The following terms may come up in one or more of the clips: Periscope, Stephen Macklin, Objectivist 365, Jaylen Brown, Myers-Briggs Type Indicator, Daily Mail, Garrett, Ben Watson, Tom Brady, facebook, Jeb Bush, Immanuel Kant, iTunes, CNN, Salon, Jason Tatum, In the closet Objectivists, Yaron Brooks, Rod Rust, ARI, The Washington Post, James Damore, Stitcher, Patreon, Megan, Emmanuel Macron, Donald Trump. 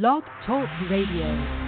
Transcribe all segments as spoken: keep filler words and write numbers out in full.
Blog Talk Radio.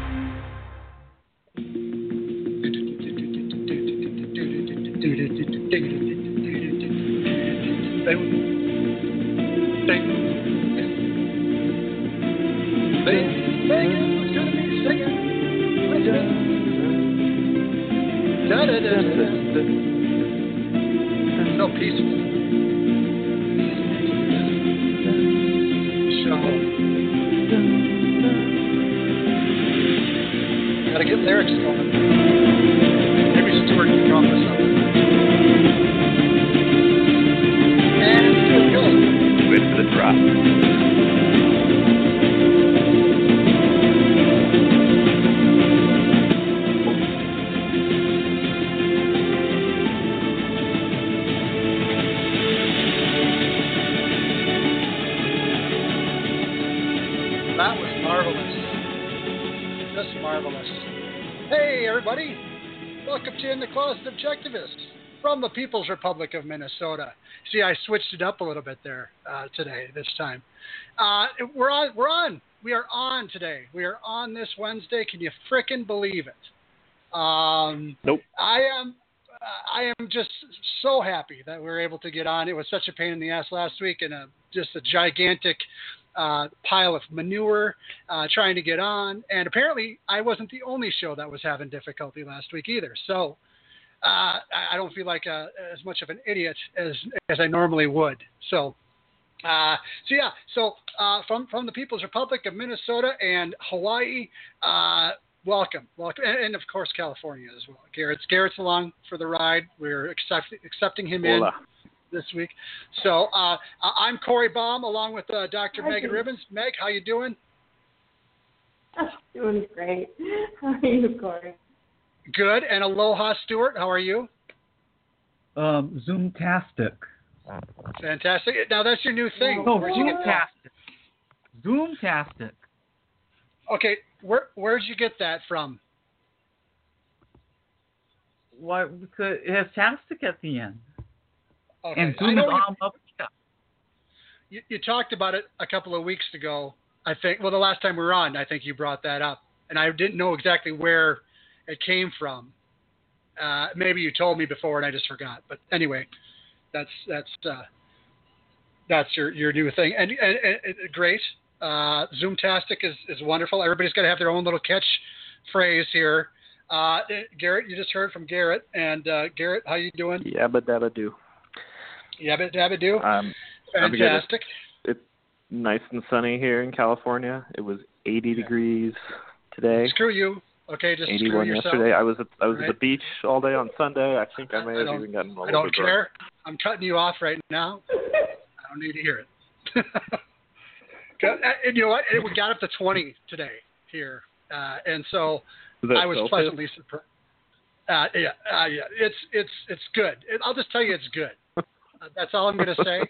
People's Republic of Minnesota. See, I switched it up a little bit there uh, today, this time. Uh, we're on. We're on. We are on today. We are on this Wednesday. Can you frickin' believe it? Um, nope. I am I am just so happy that we were able to get on. It was such a pain in the ass last week and a, just a gigantic uh, pile of manure uh, trying to get on. And apparently I wasn't the only show that was having difficulty last week either. So, Uh, I don't feel like uh, as much of an idiot as as I normally would. So, uh, so yeah. So uh, from from the People's Republic of Minnesota and Hawaii, uh, welcome, welcome, and, and of course California as well. Garrett's Garrett's along for the ride. We're accept, accepting him Hola. in this week. So uh, I'm Corey Baum along with uh, Doctor Hi, Megan Ribbons. Meg, how you doing? I'm doing great. How are you, Corey? Good, and aloha, Stuart. How are you? Um, Zoomtastic. Fantastic. Now, that's your new thing. No, where'd you get that? Zoomtastic. Okay, where, where'd you get that from? Why, because it has tastic at the end. Okay. And Zoom is all up. You, you talked about it a couple of weeks ago, I think. Well, the last time we were on, I think you brought that up. And I didn't know exactly where it came from. Uh, maybe you told me before and I just forgot. But anyway, that's that's uh, that's your, your new thing. And, and, and great. Uh, Zoomtastic is, is wonderful. Everybody's got to have their own little catch phrase here. Uh, Garrett, you just heard from Garrett. And uh, Garrett, how you doing? Yabba dabba do. Yabba dabba do. Um, Fantastic. It's, it's nice and sunny here in California. It was eighty yeah. degeies today. Screw you. Okay, just screw yourself. Yesterday. I was at, I was right. at the beach all day on Sunday. I think I may have I even gotten a little I don't care. Drunk. I'm cutting you off right now. I don't need to hear it. And you know what? We got up to twenty today here, uh, and so I was pleasantly surprised. Uh, yeah, uh, yeah, it's it's it's good. It, I'll just tell you, it's good. Uh, that's all I'm going to say.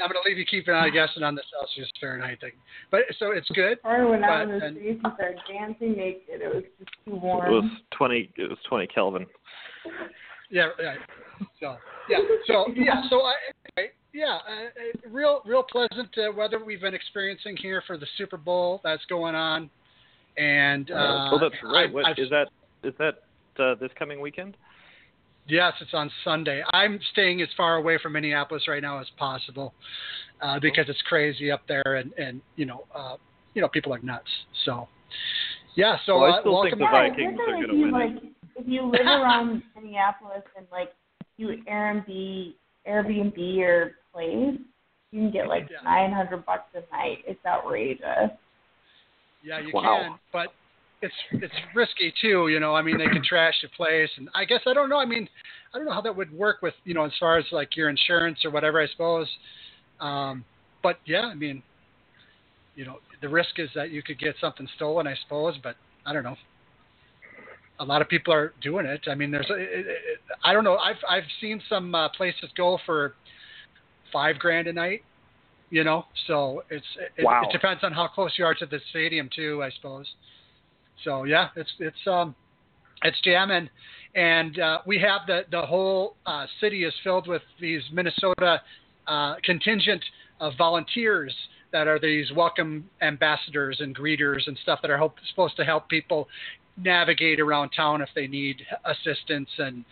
I'm going to leave you keeping on guessing on the Celsius Fahrenheit thing. But so it's good. Or when I was in the streets and started dancing naked, it was just too warm. It was twenty. It was twenty Kelvin. Yeah. Yeah. So yeah. So yeah. So I. I yeah. Uh, real. Real pleasant uh, weather we've been experiencing here for the Super Bowl that's going on. And. Uh, uh, well, that's right. I, what, is that? Is that uh, this coming weekend? Yes, it's on Sunday. I'm staying as far away from Minneapolis right now as possible uh, because it's crazy up there, and, and you know, uh, you know, people are nuts. So, yeah. So well, I still uh, think the Vikings yeah, are going to win. Like, if you live around Minneapolis and like you Airbnb, Airbnb your place, you can get like yeah. nine hundred bucks a night. It's outrageous. Yeah, you wow. can, but. It's it's risky too, you know. I mean, they can trash the place, and I guess I don't know. I mean, I don't know how that would work with you know, as far as like your insurance or whatever, I suppose. Um, but yeah, I mean, you know, the risk is that you could get something stolen, I suppose. But I don't know. A lot of people are doing it. I mean, there's it, it, it, I don't know. I've I've seen some uh, places go for five grand a night, you know. So it's it, wow. it, it depends on how close you are to the stadium too, I suppose. So yeah, it's it's um, it's jamming, and uh, we have the the whole uh, city is filled with these Minnesota uh, contingent of volunteers that are these welcome ambassadors and greeters and stuff that are help, supposed to help people navigate around town if they need assistance, and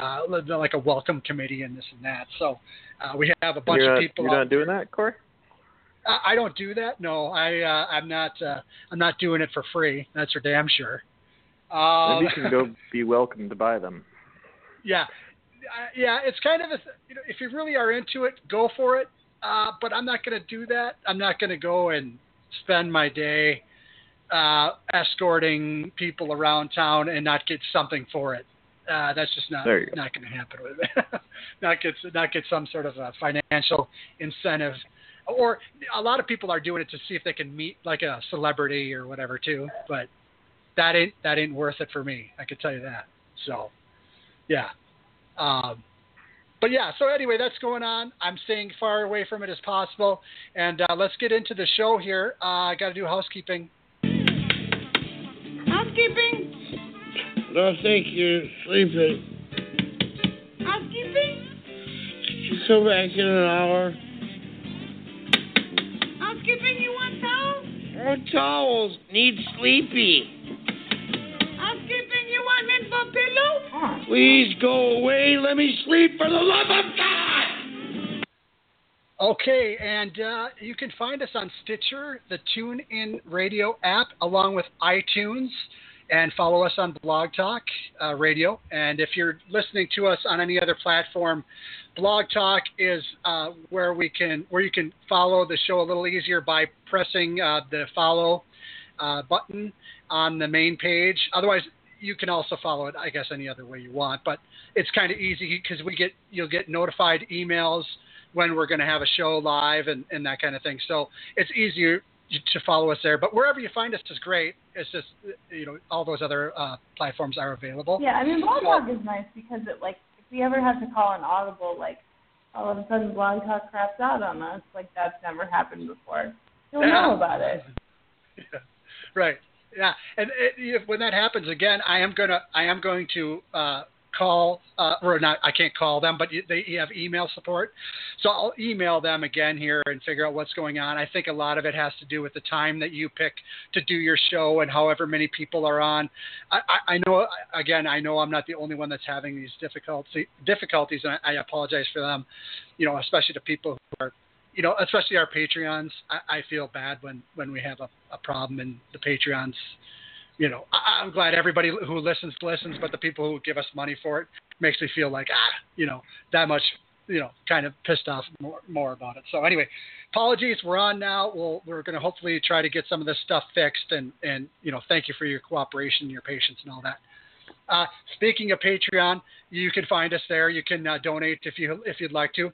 uh, like a welcome committee and this and that. So uh, we have a bunch you're, of people. You're not doing that, Corey? I, I don't do that. No, I uh, I'm not. Uh, I'm not doing it for free. That's for damn sure. Um, Maybe you can go be welcomed by them. Yeah. Uh, yeah, it's kind of a, you know, if you really are into it, go for it. Uh, but I'm not going to do that. I'm not going to go and spend my day uh, escorting people around town and not get something for it. Uh, that's just not not going to happen with it. not get not get some sort of a financial incentive. Or a lot of people are doing it to see if they can meet like a celebrity or whatever too. But that ain't that ain't worth it for me. I could tell you that. So, yeah. Um, but yeah, so anyway, that's going on. I'm staying far away from it as possible, and uh, let's get into the show here. Uh, I got to do housekeeping. Housekeeping. I don't think you're sleeping. Housekeeping. You come back in an hour. Housekeeping. You want towels? I want towels. Need sleepy. Housekeeping. You want me for pillow? Please go away. Let me sleep for the love of God. Okay, and uh, you can find us on Stitcher, the TuneIn Radio app, along with iTunes, and follow us on Blog Talk uh, Radio. And if you're listening to us on any other platform, Blog Talk is uh, where we can where you can follow the show a little easier by pressing uh, the follow uh, button on the main page. Otherwise, you can also follow it, I guess, any other way you want, but it's kind of easy because we get you'll get notified emails when we're going to have a show live and, and that kind of thing. So it's easier to follow us there. But wherever you find us is great. It's just, you know, all those other uh, platforms are available. Yeah, I mean, Blog Talk is nice because it, like, if we ever have to call an audible, like, all of a sudden Blog Talk craps out on us, like that's never happened before. You'll yeah. know about it. Yeah. Right. Yeah, and it, if, when that happens again, I am gonna, I am going to uh, call, uh, or not, I can't call them, but they have email support, so I'll email them again here and figure out what's going on. I think a lot of it has to do with the time that you pick to do your show and however many people are on. I, I, I know, again, I know I'm not the only one that's having these difficulty difficulties, and I, I apologize for them. You know, especially to people who are. You know, especially our Patreons, I, I feel bad when, when we have a, a problem in the Patreons. You know, I, I'm glad everybody who listens, listens, but the people who give us money for it makes me feel like, ah, you know, that much, you know, kind of pissed off more, more about it. So anyway, apologies. We're on now. We'll, we're going to hopefully try to get some of this stuff fixed. And, and, you know, thank you for your cooperation, your patience and all that. Uh, speaking of Patreon, you can find us there. You can uh, donate if you if you'd like to.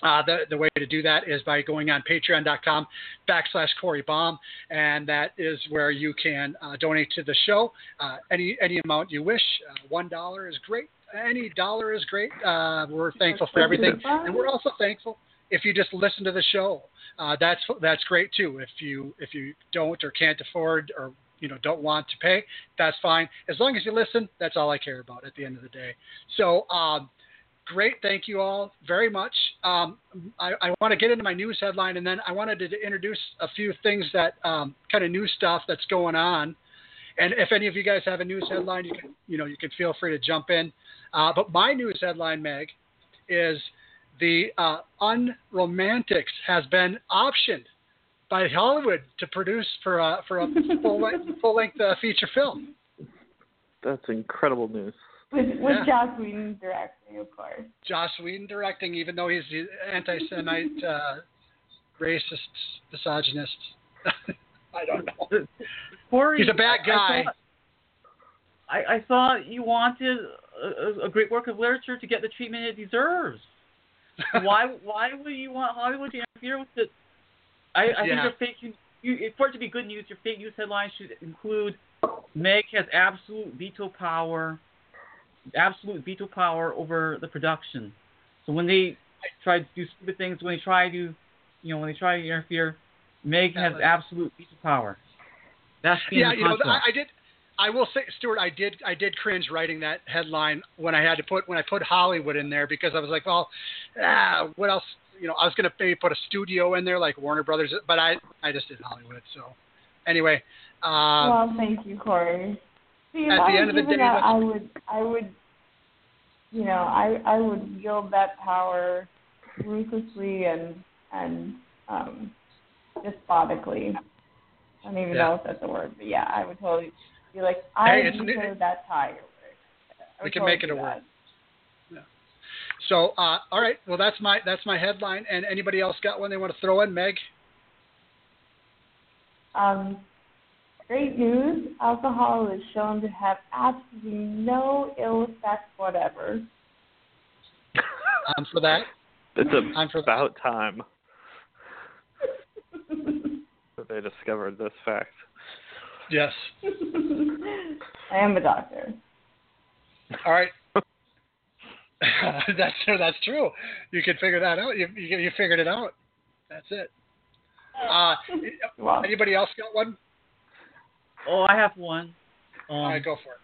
Uh, the, the way to do that is by going on patreon dot com backslash Corey Baum, and that is where you can uh, donate to the show. Uh, any any amount you wish. Uh, one dollar is great. Any dollar is great. Uh, we're thankful for everything, and we're also thankful if you just listen to the show. Uh, that's that's great too. If you if you don't or can't afford or you know don't want to pay, that's fine. As long as you listen, that's all I care about at the end of the day. So. Um, Great. Thank you all very much. Um, I, I want to get into my news headline, and then I wanted to introduce a few things that um, kind of new stuff that's going on. And if any of you guys have a news headline, you can, you know, you can feel free to jump in. Uh, but my news headline, Meg, is the uh, Unromantics has been optioned by Hollywood to produce for, uh, for a full-length full uh, feature film. That's incredible news. With, with yeah. Joss Whedon directing, of course. Joss Whedon directing, even though he's the anti-Semite, uh, racist, misogynist. I don't know. Corey, he's a bad guy. I thought, I, I thought you wanted a, a great work of literature to get the treatment it deserves. why Why would you want Hollywood to interfere with it? I, I yeah. think your fake you, for it to be good news, your fake news headline should include Meg has absolute veto power. absolute veto power over the production. So when they try to do stupid things, when they try to, you know, when they try to interfere, Meg has absolute veto power. That's the yeah, you know, I, I did. I will say, Stuart, I did. I did cringe writing that headline when I had to put when I put Hollywood in there because I was like, well, ah, what else? you know, I was going to maybe put a studio in there like Warner Brothers, but I, I just did Hollywood. So anyway. Um, well, thank you, Corey. See, at the end of the day, that, I would, I would, you know, I, I would wield that power ruthlessly and, and, um, despotically. I don't even yeah. know if that's a word, but yeah, I would totally be like, I hey, consider that's how you work. We can make it a word. Yeah. So, uh, all right. Well, that's my, that's my headline. And anybody else got one they want to throw in, Meg? Um, Great news, alcohol is shown to have absolutely no ill effects whatever. I'm for that. It's I'm for about that. time that they discovered this fact. Yes. I am a doctor. All right. that's, that's true. You can figure that out. You, you, you figured it out. That's it. Uh, wow. Anybody else got one? Oh, I have one. Um, All right, go for it.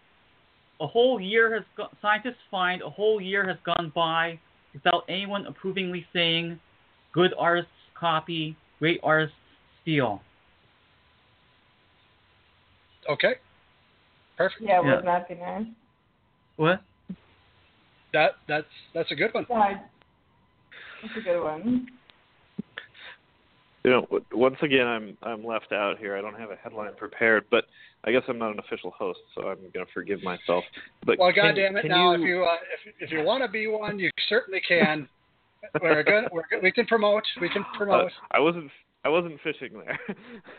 A whole year has go- scientists find a whole year has gone by without anyone approvingly saying, "Good artists copy, great artists steal." Okay. Perfect. Yeah, yeah. Would that be nice? What? That that's that's a good one. Yeah, that's a good one. You know, once again, I'm I'm left out here. I don't have a headline prepared, but I guess I'm not an official host, so I'm going to forgive myself. But well, can, goddamn it! Can now, you... if you uh, if if you want to be one, you certainly can. We're good. We're good. We can promote. We can promote. Uh, I wasn't I wasn't fishing there,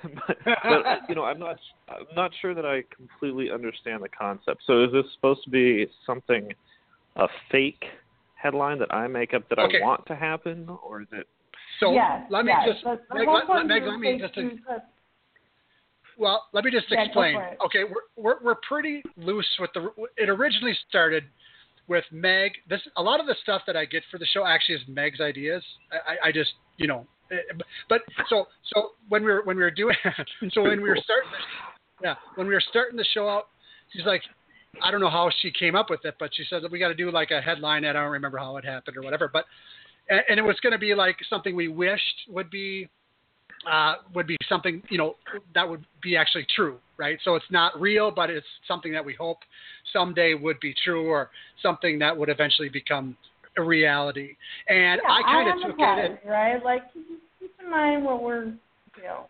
but, but you know, I'm not I'm not sure that I completely understand the concept. So is this supposed to be something a fake headline that I make up that okay. I want to happen, or is it? So yes, let me yes. just Meg, let, Meg, let me just well let me just yeah, explain. Okay, we're, we're we're pretty loose with the. It originally started with Meg. This a lot of the stuff that I get for the show actually is Meg's ideas. I, I just you know, but so so when we were when we were doing so when we were starting yeah when we were starting the show out, she's like, I don't know how she came up with it, but she said that we got to do like a headline. And I don't remember how it happened or whatever, but. And it was going to be like something we wished would be, uh, would be something, you know, that would be actually true, right? So it's not real, but it's something that we hope someday would be true or something that would eventually become a reality. And yeah, I kind of took it in. Right? Like, keep in mind what we're, you know.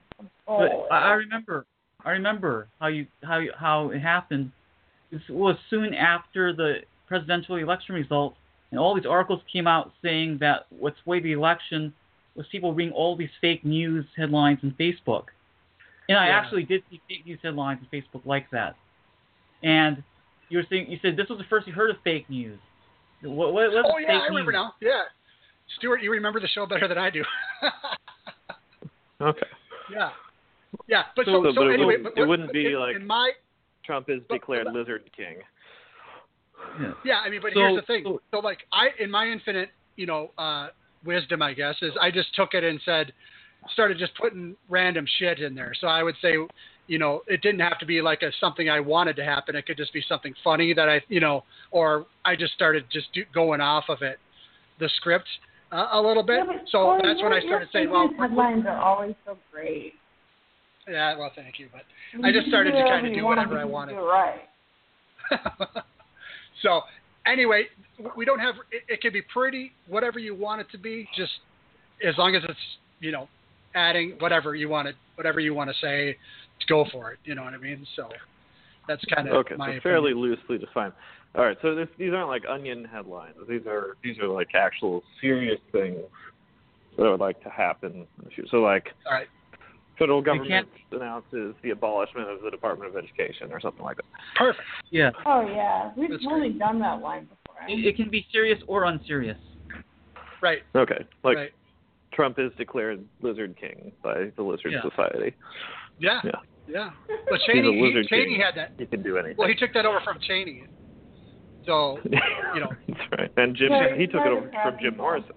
Oh. I remember, I remember how you, how you, how it happened. It was soon after the presidential election results. And all these articles came out saying that what swayed the election was people reading all these fake news headlines on Facebook. And I yeah. actually did see fake news headlines on Facebook like that. And you were saying, you said this was the first you heard of fake news. What, what, what oh, yeah, fake I remember news? now. Yeah. Stuart, you remember the show better than I do. okay. Yeah. Yeah. But so, so, so but anyway, it, would, but it wouldn't be in, like in my, Trump is declared but, but, lizard king. Yeah. yeah, I mean, but so, here's the thing. So, so, like, I, in my infinite, you know, uh, wisdom, I guess, is I just took it and said, started just putting random shit in there. So I would say, you know, it didn't have to be like a something I wanted to happen. It could just be something funny that I, you know, or I just started just do, going off of it, the script uh, a little bit. Yeah, so well, that's when I started saying, well, headlines are always so great. Yeah, well, thank you, but you I just started to kind of do whatever I wanted. You're right. So anyway, we don't have it, it can be pretty whatever you want it to be, just as long as it's, you know, adding whatever you want it, whatever you want to say, go for it. You know what I mean? So that's kind of okay, my so fairly opinion. Loosely defined. All right, so this, these aren't like onion headlines. These are these are like actual serious things that would like to happen. So like, all right. Federal government announces the abolishment of the Department of Education or something like that. Perfect. Yeah. Oh, yeah. We've That's only great. done that line before. I mean. It can be serious or unserious. Right. Okay. Like right. Trump is declared lizard king by the Lizard yeah. Society. Yeah. Yeah. yeah. But Cheney, he, Cheney king. had that. He can do anything. Well, he took that over from Cheney. So, you know. That's right. And Jim, yeah, he took it over from Jim Morrison.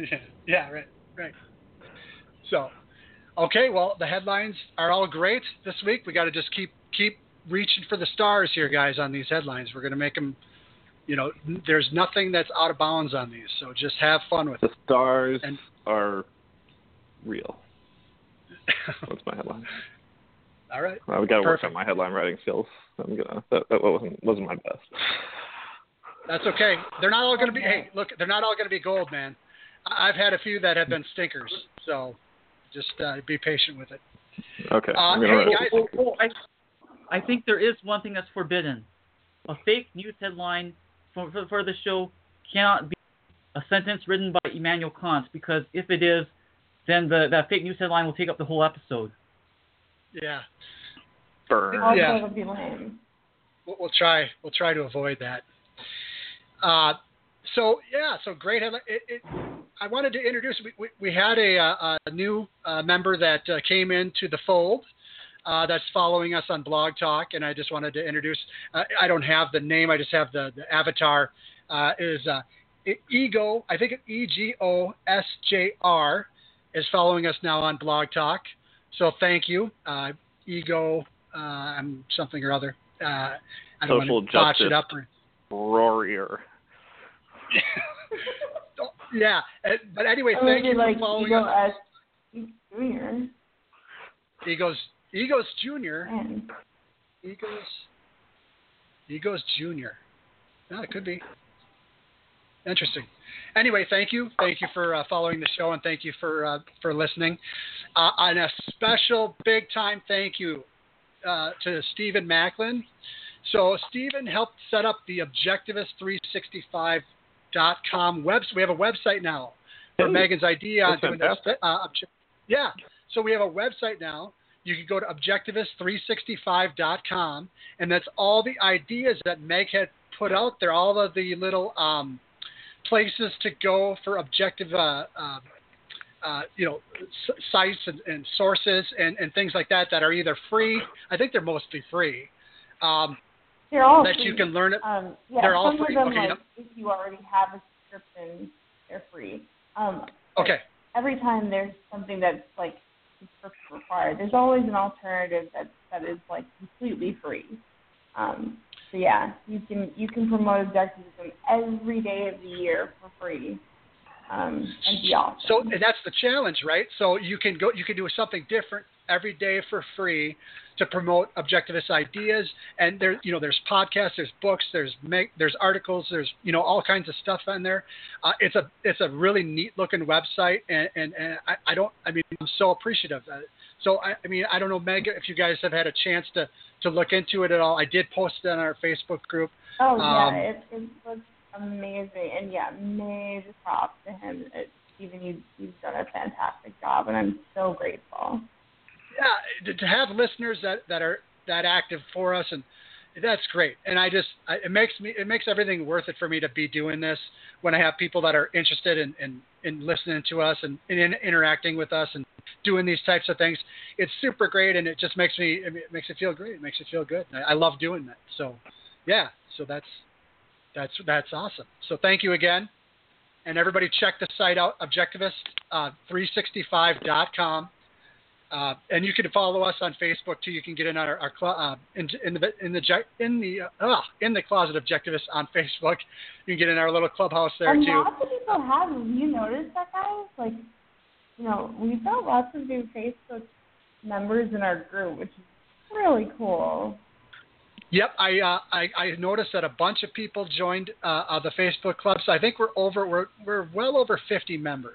Yeah. yeah, right. Right. So. Okay, well, the headlines are all great this week. We got to just keep keep reaching for the stars here, guys, on these headlines. We're going to make them you know, there's nothing that's out of bounds on these, so just have fun with it. The stars and, are real. What's my headline? All right. Well, we got to work on my headline writing skills. I'm gonna. That, that wasn't wasn't my best. That's okay. They're not all going to be. Hey, look, they're not all going to be gold, man. I've had a few that have been stinkers, so just uh, be patient with it. Okay. Uh, hey, guys, oh, oh, I, I think there is one thing that's forbidden. A fake news headline for, for, for the show cannot be a sentence written by Immanuel Kant, because if it is, then the, that fake news headline will take up the whole episode. Yeah. Burn. Yeah. That would be lame. We'll, we'll try. We'll try to avoid that. Uh, so yeah. So great headline. It, it, I wanted to introduce. We, we, we had a, a, a new uh, member that uh, came into the fold. Uh, that's following us on Blog Talk, and I just wanted to introduce. Uh, I don't have the name. I just have the, the avatar. Uh, is uh, Ego? I think E G O S J R is following us now on Blog Talk. So thank you, uh, Ego. Uh, I'm something or other. Uh, I don't Social want to botch it up. Or, Roarier. Yeah, but anyway, I thank you like for following Ego us. As Ego's Ego's Junior. Man. Ego's Ego's Junior. No, it could be interesting. Anyway, thank you, thank you for uh, following the show, and thank you for uh, for listening. Uh, and a special big time thank you uh, to Stephen Macklin. So Stephen helped set up the Objectivist three sixty-five dot com website. We have a website now for hey, Megan's idea. On doing this, uh, obje- yeah. So we have a website now. You can go to Objectivist three sixty-five dot com, and that's all the ideas that Meg had put out there, all of the little um, places to go for objective uh, uh, Uh, you know, s- sites and, and sources and, and things like that that are either free. I think they're mostly free. Um, they're all that free. You can learn it. Um, yeah, they're all free. Them, okay, like, if you already have a subscription, they're free. Um, okay. Every time there's something that's like subscription required, there's always an alternative that that is like completely free. Um, so yeah, you can you can promote objectivism every day of the year for free. Um, and be awesome. So and that's the challenge, right? So you can go, you can do something different every day for free to promote objectivist ideas. And there, you know, there's podcasts, there's books, there's make, there's articles, there's you know all kinds of stuff on there. Uh, it's a it's a really neat looking website, and and, and I, I don't, I mean, I'm so appreciative. Uh, so I, I mean, I don't know, Meg, if you guys have had a chance to to look into it at all. I did post it on our Facebook group. Oh yeah, um, it, it looks amazing, and yeah, major props to him. Stephen, you, you've done a fantastic job, and I'm so grateful. Yeah, to have listeners that, that are that active for us, and that's great. And I just I, it makes me it makes everything worth it for me to be doing this when I have people that are interested in in, in listening to us and, and in interacting with us and doing these types of things. It's super great, and it just makes me it makes it feel great. It makes it feel good. I, I love doing that. So yeah, so that's. That's that's awesome. So thank you again. And everybody check the site out, Objectivist three sixty-five dot com. Uh, and you can follow us on Facebook, too. You can get in on our, our cl- uh, in, in the in the, in the, uh, in the closet Objectivists on Facebook. You can get in our little clubhouse there, and too. And lots of people have. You noticed that, guys? Like, you know, we've got lots of new Facebook members in our group, which is really cool. Yep, I, uh, I I noticed that a bunch of people joined uh, uh, the Facebook club, so I think we're over we're we're well over fifty members.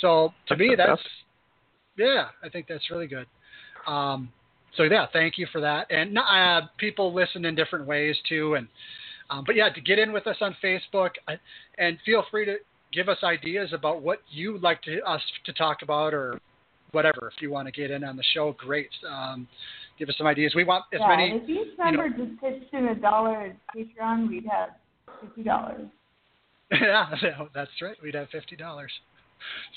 So to me, that's yeah, I think that's really good. Um, so yeah, thank you for that. And uh, people listen in different ways too, and um, but yeah, to get in with us on Facebook, and feel free to give us ideas about what you'd like to us to talk about or whatever. If you want to get in on the show, great. Um, Give us some ideas. We want as yeah, many. If each member you know, just pitched in a dollar at Patreon, we'd have fifty dollars. Yeah, that's right. We'd have fifty dollars.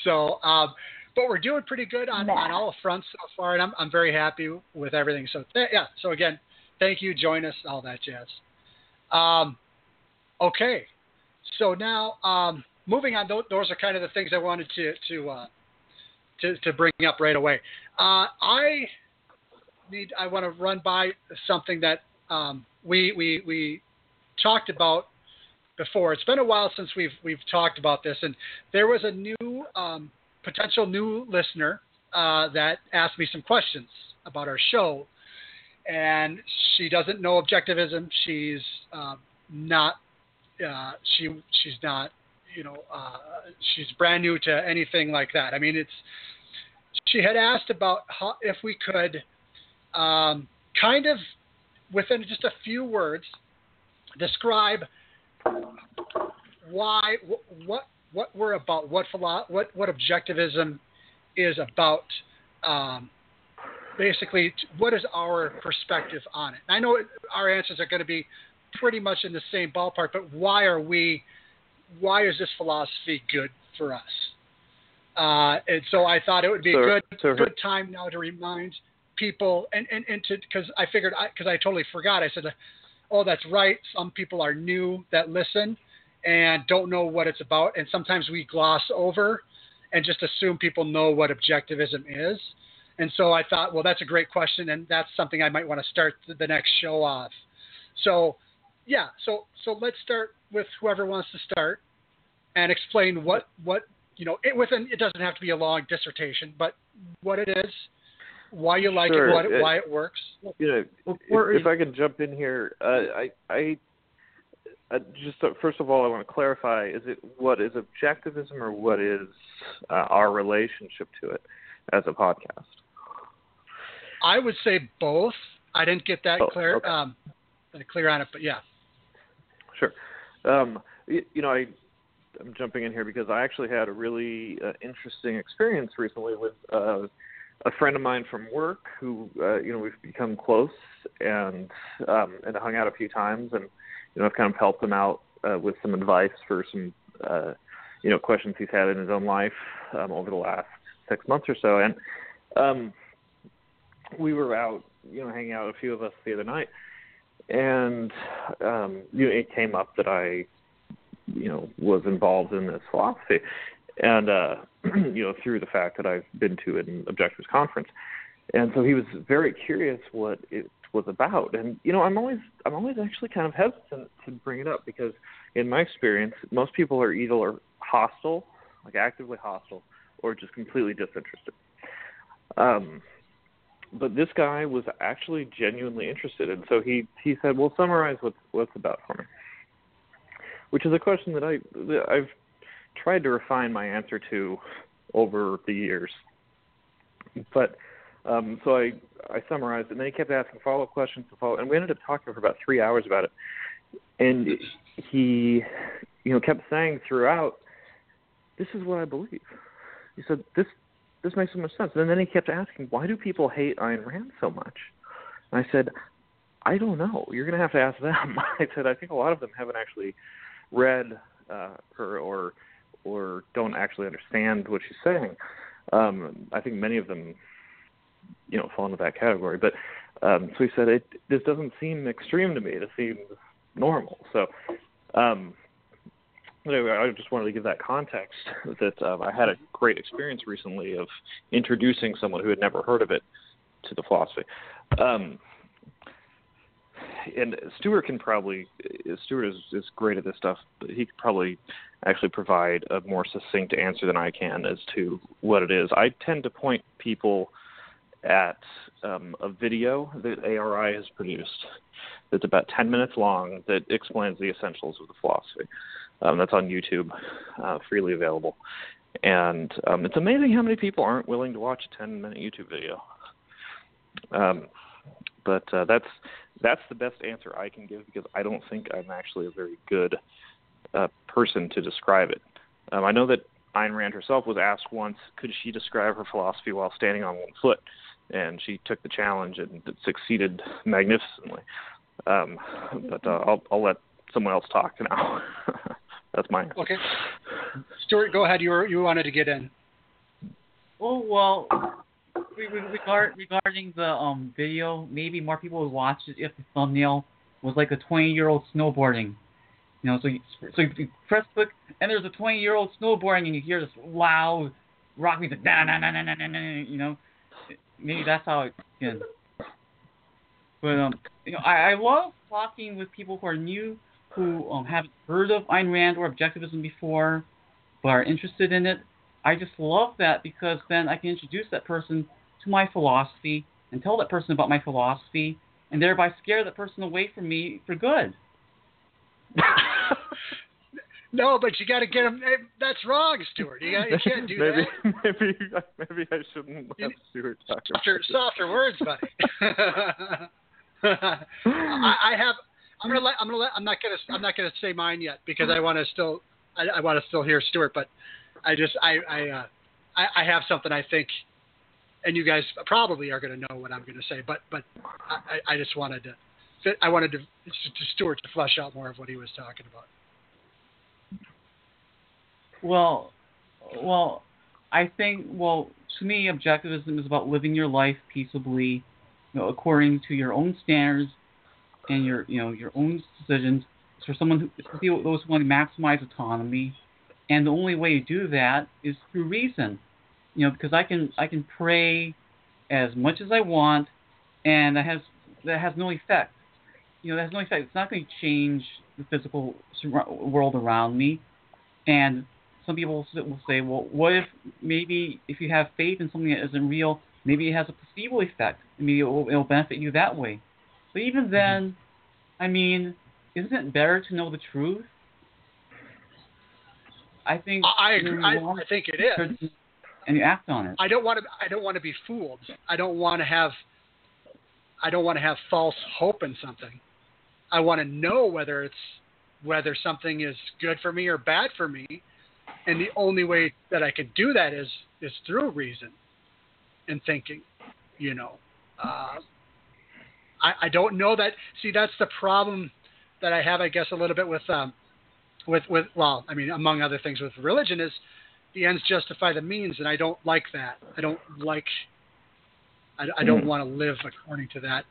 So, um, but we're doing pretty good on, on all fronts so far, and I'm I'm very happy with everything. So th- yeah. So again, thank you. Join us. All that jazz. Um, okay. So now, um, moving on. Those, those are kind of the things I wanted to to uh, to, to bring up right away. Uh, I. Need, I want to run by something that um, we we we talked about before. It's been a while since we've we've talked about this, and there was a new um, potential new listener uh, that asked me some questions about our show, and she doesn't know objectivism. She's uh, not uh, she she's not you know uh, she's brand new to anything like that. I mean, it's she had asked about how, if we could um, kind of within just a few words describe why, wh- what, what we're about, what philo- what, what objectivism is about. Um, basically, what is our perspective on it? And I know it, our answers are going to be pretty much in the same ballpark, but why are we? Why is this philosophy good for us? Uh, and so I thought it would be sure, a good, sure. good time now to remind people, and and, and to because I figured because I, I totally forgot. I said. Oh, that's right. Some people are new that listen and don't know what it's about. And sometimes we gloss over and just assume people know what objectivism is. And so I thought, well, that's a great question. And that's something I might want to start the next show off. So, yeah. So, so let's start with whoever wants to start and explain what, what, you know, it within, it doesn't have to be a long dissertation, but what it is, why you like sure. it, what it, why it works. You know, if, if I can jump in here, uh, I, I, I just uh, first of all, I want to clarify: is it what is objectivism, or what is uh, our relationship to it as a podcast? I would say both. I didn't get that oh, clear, okay. um, clear on it, but yeah, sure. Um, you, you know, I, I'm jumping in here because I actually had a really uh, interesting experience recently with. Uh, A friend of mine from work, who uh, you know, we've become close and um, and hung out a few times, and you know, I've kind of helped him out uh, with some advice for some uh, you know questions he's had in his own life um, over the last six months or so. And um, we were out, you know, hanging out a few of us the other night, and um, you know, it came up that I, you know, was involved in this philosophy. And, uh, you know, through the fact that I've been to an objectivist conference. And so he was very curious what it was about. And, you know, I'm always I'm always actually kind of hesitant to bring it up because in my experience, most people are either hostile, like actively hostile, or just completely disinterested. Um, but this guy was actually genuinely interested. And so he, he said, well, summarize what, what's about for me, which is a question that, I, that I've tried to refine my answer to over the years. But um, so I, I summarized, and then he kept asking follow-up questions, to follow, and we ended up talking for about three hours about it. And he, you know, kept saying throughout, this is what I believe. He said, this this makes so much sense. And then he kept asking, why do people hate Ayn Rand so much? And I said, I don't know. You're going to have to ask them. I said, I think a lot of them haven't actually read uh, her or or don't actually understand what she's saying. Um, I think many of them, you know, fall into that category. But um, so he said, it, this doesn't seem extreme to me. It seems normal. So um, anyway, I just wanted to give that context that um, I had a great experience recently of introducing someone who had never heard of it to the philosophy. Um, and Stuart can probably, Stuart is, is great at this stuff, but he could probably actually provide a more succinct answer than I can as to what it is. I tend to point people at um, a video that A R I has produced that's about ten minutes long that explains the essentials of the philosophy. Um, that's on YouTube, uh, freely available. And um, it's amazing how many people aren't willing to watch a ten-minute YouTube video. Um, but uh, that's that's the best answer I can give because I don't think I'm actually a very good uh, person to describe it. Um, I know that Ayn Rand herself was asked once, could she describe her philosophy while standing on one foot? And she took the challenge and succeeded magnificently. Um, but uh, I'll, I'll let someone else talk now. That's my answer. Okay. Stuart, go ahead. You were, you wanted to get in. Oh, well... Regarding the um, video, maybe more people would watch it if the thumbnail was like a twenty-year-old snowboarding. You know, so you, so you press click, and there's a twenty-year-old snowboarding, and you hear this loud rock music, da na na na na na na. You know, maybe that's how it begins. But um, you know, I, I love talking with people who are new who um, haven't heard of Ayn Rand or Objectivism before but are interested in it, I just love that because then I can introduce that person to my philosophy and tell that person about my philosophy and thereby scare that person away from me for good. No, but you got to get them. That's wrong, Stuart. You, gotta, you can't do maybe, that. Maybe, maybe I shouldn't let Stuart talk about it. Softer words, buddy. I, I have. I'm gonna let. I'm gonna let. I'm not gonna. I'm not gonna say mine yet because I want to still. I, I want to still hear Stuart, but I just. I. I, uh, I. I have something I think, and you guys probably are gonna know what I'm gonna say, but but I, I just wanted to. I wanted to, to Stuart to flesh out more of what he was talking about. Well, well, I think, well, to me, objectivism is about living your life peaceably, you know, according to your own standards and your, you know, your own decisions. It's for someone who, it's for those who want to maximize autonomy, and the only way to do that is through reason, you know, because I can, I can pray as much as I want, and that has, that has no effect. You know, that has no effect. It's not going to change the physical world around me, and some people will say, well, what if maybe if you have faith in something that isn't real, maybe it has a placebo effect. Maybe it will, it will benefit you that way. But even then, I mean, isn't it better to know the truth? I think I agree. I, I think it is, and you act on it. I don't want to. I don't want to be fooled. I don't want to have. I don't want to have false hope in something. I want to know whether it's. Whether something is good for me or bad for me, and the only way that I could do that is is through reason and thinking. You know, uh, I, I don't know that. See, that's the problem that I have, I guess, a little bit with um, with with well, I mean, among other things, with religion is the ends justify the means, and I don't like that. I don't like. I, I don't want to live according to that.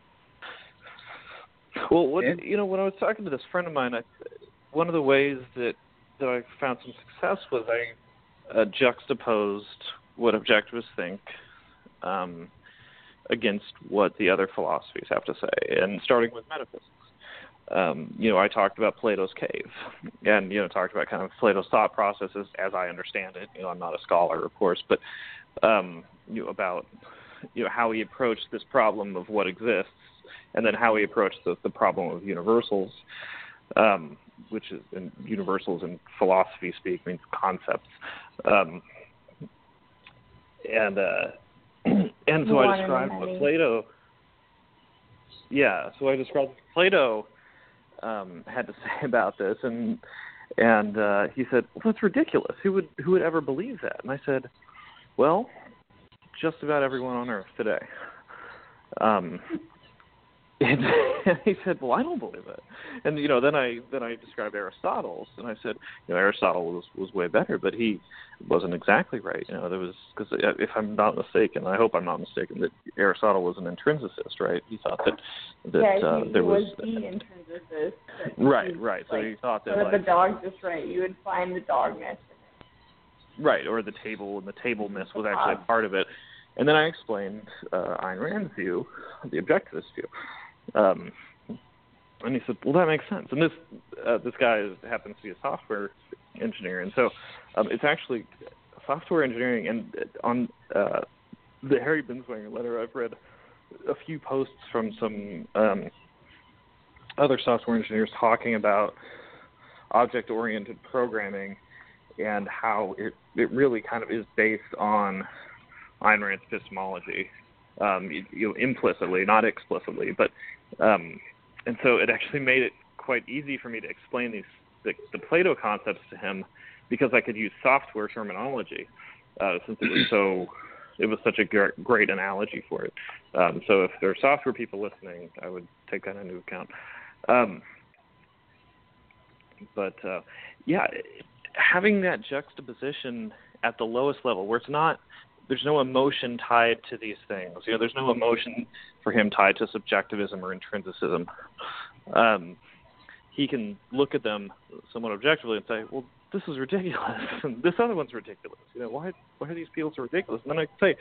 Well, what, you know, when I was talking to this friend of mine, I, one of the ways that, that I found some success was I uh, juxtaposed what objectivists think um, against what the other philosophies have to say, and starting with metaphysics. Um, you know, I talked about Plato's cave and, you know, talked about kind of Plato's thought processes as I understand it. You know, I'm not a scholar, of course, but, um, you know, about, you know, how he approached this problem of what exists, and then how he approached the, the problem of universals, um, which is in universals in philosophy speak means concepts. Um, and uh, and so Water I described what Plato. Yeah, so I described what Plato um, had to say about this, and and uh, he said, "Well, that's ridiculous. Who would who would ever believe that?" And I said, "Well, just about everyone on Earth today." Um, And he said, "Well, I don't believe it." And you know, then I then I described Aristotle's, and I said, "You know, Aristotle was was way better, but he wasn't exactly right. You know, there was because if I'm not mistaken, I hope I'm not mistaken, that Aristotle was an intrinsicist, right? He thought that that yeah, uh, there was, was the intrinsicist, right, right. Like, so he thought that like, the dog just right, you would find the dog mess, right, or the table and the table mess was actually part of it. And then I explained uh, Ayn Rand's view, the objectivist view." Um, and he said, "Well, that makes sense." And this uh, this guy is, happens to be a software engineer, and so um, it's actually software engineering. And on uh, the Harry Binswanger letter, I've read a few posts from some um, other software engineers talking about object-oriented programming and how it it really kind of is based on Ayn Rand's epistemology. Um, you, you know, implicitly, not explicitly, but um, and so it actually made it quite easy for me to explain these the, the Plato concepts to him because I could use software terminology uh, since it was so it was such a g- great analogy for it. Um, so if there are software people listening, I would take that into account. Um, but uh, yeah, having that juxtaposition at the lowest level where it's not. There's no emotion tied to these things. You know, there's no emotion for him tied to subjectivism or intrinsicism. Um, he can look at them somewhat objectively and say, "Well, this is ridiculous. And this other one's ridiculous. You know, why why are these people so ridiculous?" And then I can say,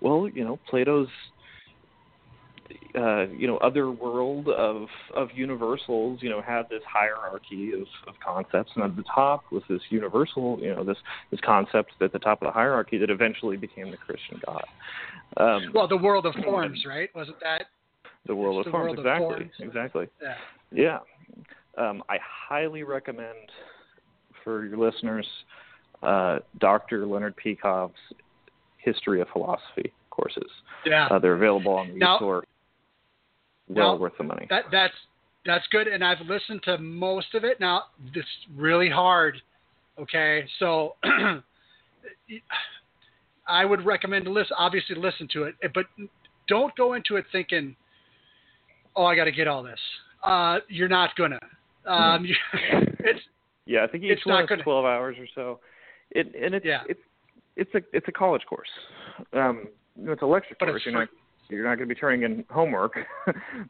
"Well, you know, Plato's uh, you know, other world of of universals, you know, had this hierarchy of, of concepts, and at the top was this universal, you know, this this concept at the top of the hierarchy that eventually became the Christian God. Um, well, the world of forms, right? Wasn't that the world of forms? Exactly, exactly. Yeah, yeah. Um, I highly recommend for your listeners uh, Doctor Leonard Peikoff's History of Philosophy courses. Yeah, uh, they're available on YouTube. Well worth the money. That, that's that's good, and I've listened to most of it. Now it's really hard. Okay, so I would recommend to listen. Obviously, listen to it, but don't go into it thinking, "Oh, I got to get all this." Uh, you're not gonna. Um, mm-hmm. it's yeah. I think each one is twelve hours or so. It and it's yeah. it's it's a it's a college course. Um, it's a lecture but course. You're not you're not going to be turning in homework.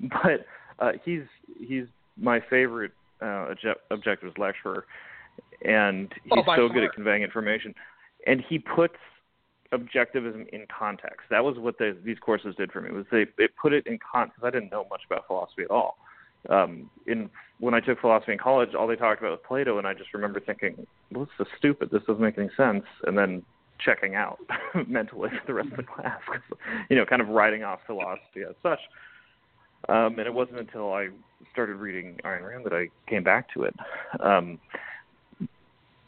But uh, he's he's my favorite uh, objectivist lecturer, and he's oh, so far. good at conveying information. And he puts objectivism in context. That was what the, these courses did for me. Was they it put it in context. I didn't know much about philosophy at all. Um, in when I took philosophy in college, all they talked about was Plato, and I just remember thinking, "Well, this is stupid. This doesn't make any sense." And then checking out mentally for the rest of the class, you know, kind of writing off philosophy as such. Um, and it wasn't until I started reading Ayn Rand that I came back to it. Um,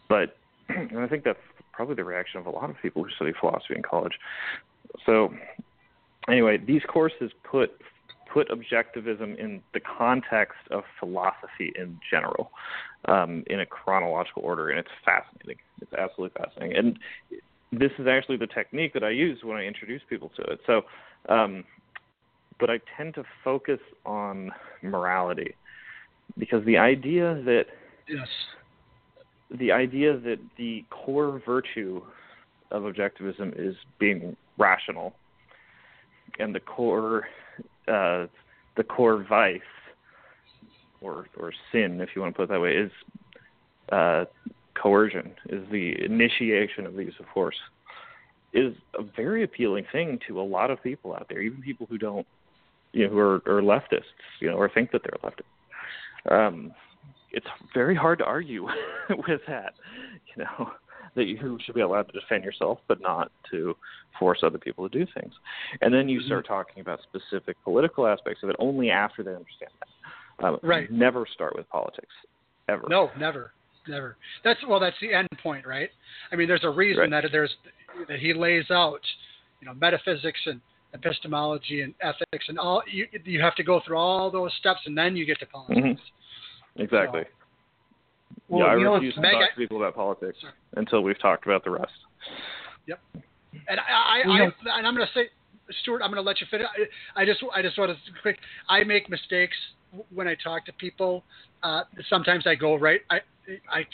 but and I think that's probably the reaction of a lot of people who study philosophy in college. So anyway, these courses put put objectivism in the context of philosophy in general, um, in a chronological order, and it's fascinating. It's absolutely fascinating. And this is actually the technique that I use when I introduce people to it. So, um, but I tend to focus on morality, because the idea that yes. the idea that the core virtue of objectivism is being rational, and the core uh, the core vice or or sin, if you want to put it that way, is uh, coercion, is the initiation of the use of force, is a very appealing thing to a lot of people out there, even people who don't, you know, who are, are leftists, you know, or think that they're leftists. Um, it's very hard to argue with that, you know, that you should be allowed to defend yourself, but not to force other people to do things. And then you mm-hmm. start talking about specific political aspects of it only after they understand that. Um, right. Never start with politics, ever. No, never. Never. That's well. That's the end point, right? I mean, there's a reason right. that there's that he lays out, you know, metaphysics and epistemology and ethics and all. You you have to go through all those steps, and then you get to politics. Mm-hmm. Exactly. So, well, yeah, I refuse to Meg, talk to people about politics sorry. until we've talked about the rest. Yep. And I, I, I and I'm going to say, Stuart, I'm going to let you finish. I, I just I just want to quick. I make mistakes when I talk to people. Uh, sometimes I go right. I I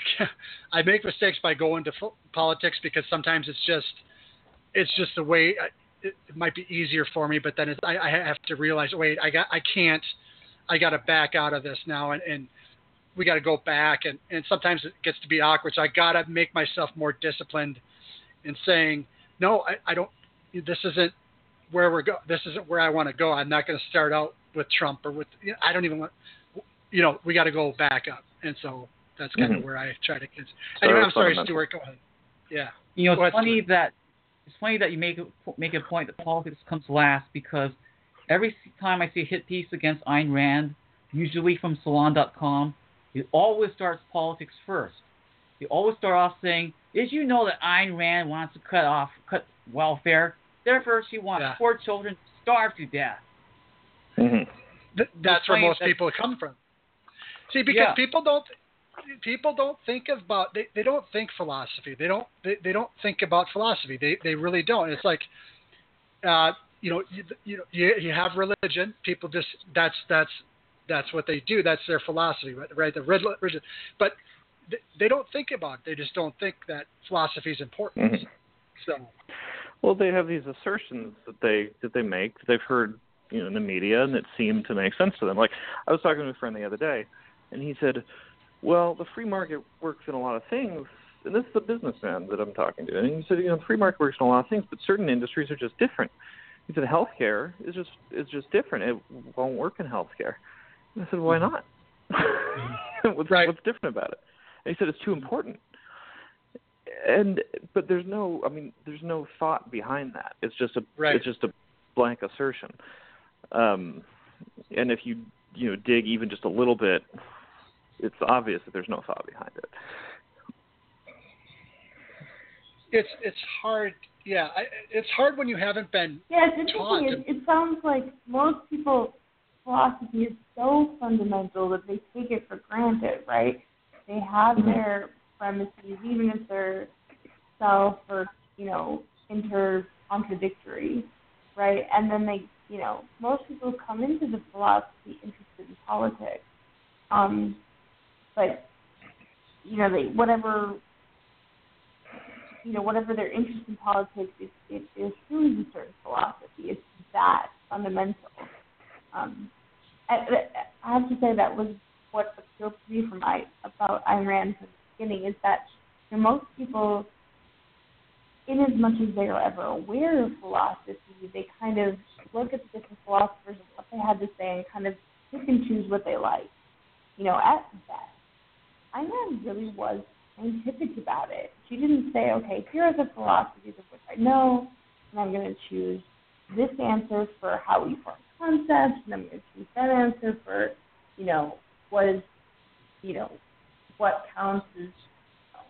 I make mistakes by going to fo- politics because sometimes it's just it's just the way I, it, it might be easier for me, but then it's, I, I have to realize wait I got I can't I got to back out of this now and, and we got to go back and, and sometimes it gets to be awkward, so I got to make myself more disciplined in saying no I, I don't this isn't where we're go this isn't where I want to go. I'm not going to start out with Trump or with you know, I don't even want you know we got to go back up, and so. That's kind mm-hmm. of where I try to get. Anyway, I'm sorry, Stuart. Go ahead. Yeah. You know, it's funny that it's funny that you make make a point that politics comes last, because every time I see a hit piece against Ayn Rand, usually from salon dot com, it always starts politics first. They always start off saying, "Did you know that Ayn Rand wants to cut off cut welfare? Therefore, she wants yeah. poor children to starve to death." Mm-hmm. Th- that's where most that, people come from. See, because yeah. people don't. People don't think about they, they don't think philosophy. They don't they, they don't think about philosophy. They they really don't. It's like, uh, you know, you, you know, you, you have religion. People just that's that's that's what they do. That's their philosophy, right? The religion, but they, they don't think about it. They just don't think that philosophy is important. Mm-hmm. So, well, they have these assertions that they that they make. That they've heard you know in the media, and it seemed to make sense to them. Like I was talking to a friend the other day, and he said, well, the free market works in a lot of things, and this is a businessman that I'm talking to, and he said, you know, the free market works in a lot of things, but certain industries are just different. He said, healthcare is just is just different. It won't work in healthcare. And I said, why not? what's, right. what's different about it? And he said, it's too important. And but there's no, I mean, there's no thought behind that. It's just a, right. it's just a blank assertion. Um, and if you you know dig even just a little bit, it's obvious that there's no thought behind it. It's it's hard. Yeah, I, it's hard when you haven't been yeah, it's taught. It, it sounds like most people's philosophy is so fundamental that they take it for granted, right? They have their premises, even if they're self or, you know, inter-contradictory, right? And then they, you know, most people come into the philosophy interested in politics. Um, but, you know, they whatever... you know, whatever their interest in politics, it, it, it assumes a certain philosophy. It's that fundamental. Um, I, I have to say that was what appealed to me from I, about Ayn Rand from the beginning, is that for most people, in as much as they are ever aware of philosophy, they kind of look at the different philosophers and what they had to say and kind of pick and choose what they like. You know, at best, Ayn Rand really was scientific about it. She didn't say, okay, here are the philosophies of which I know, and I'm going to choose this answer for how we form concepts, and I'm going to choose that answer for, you know, what is, you know, what counts as, you know,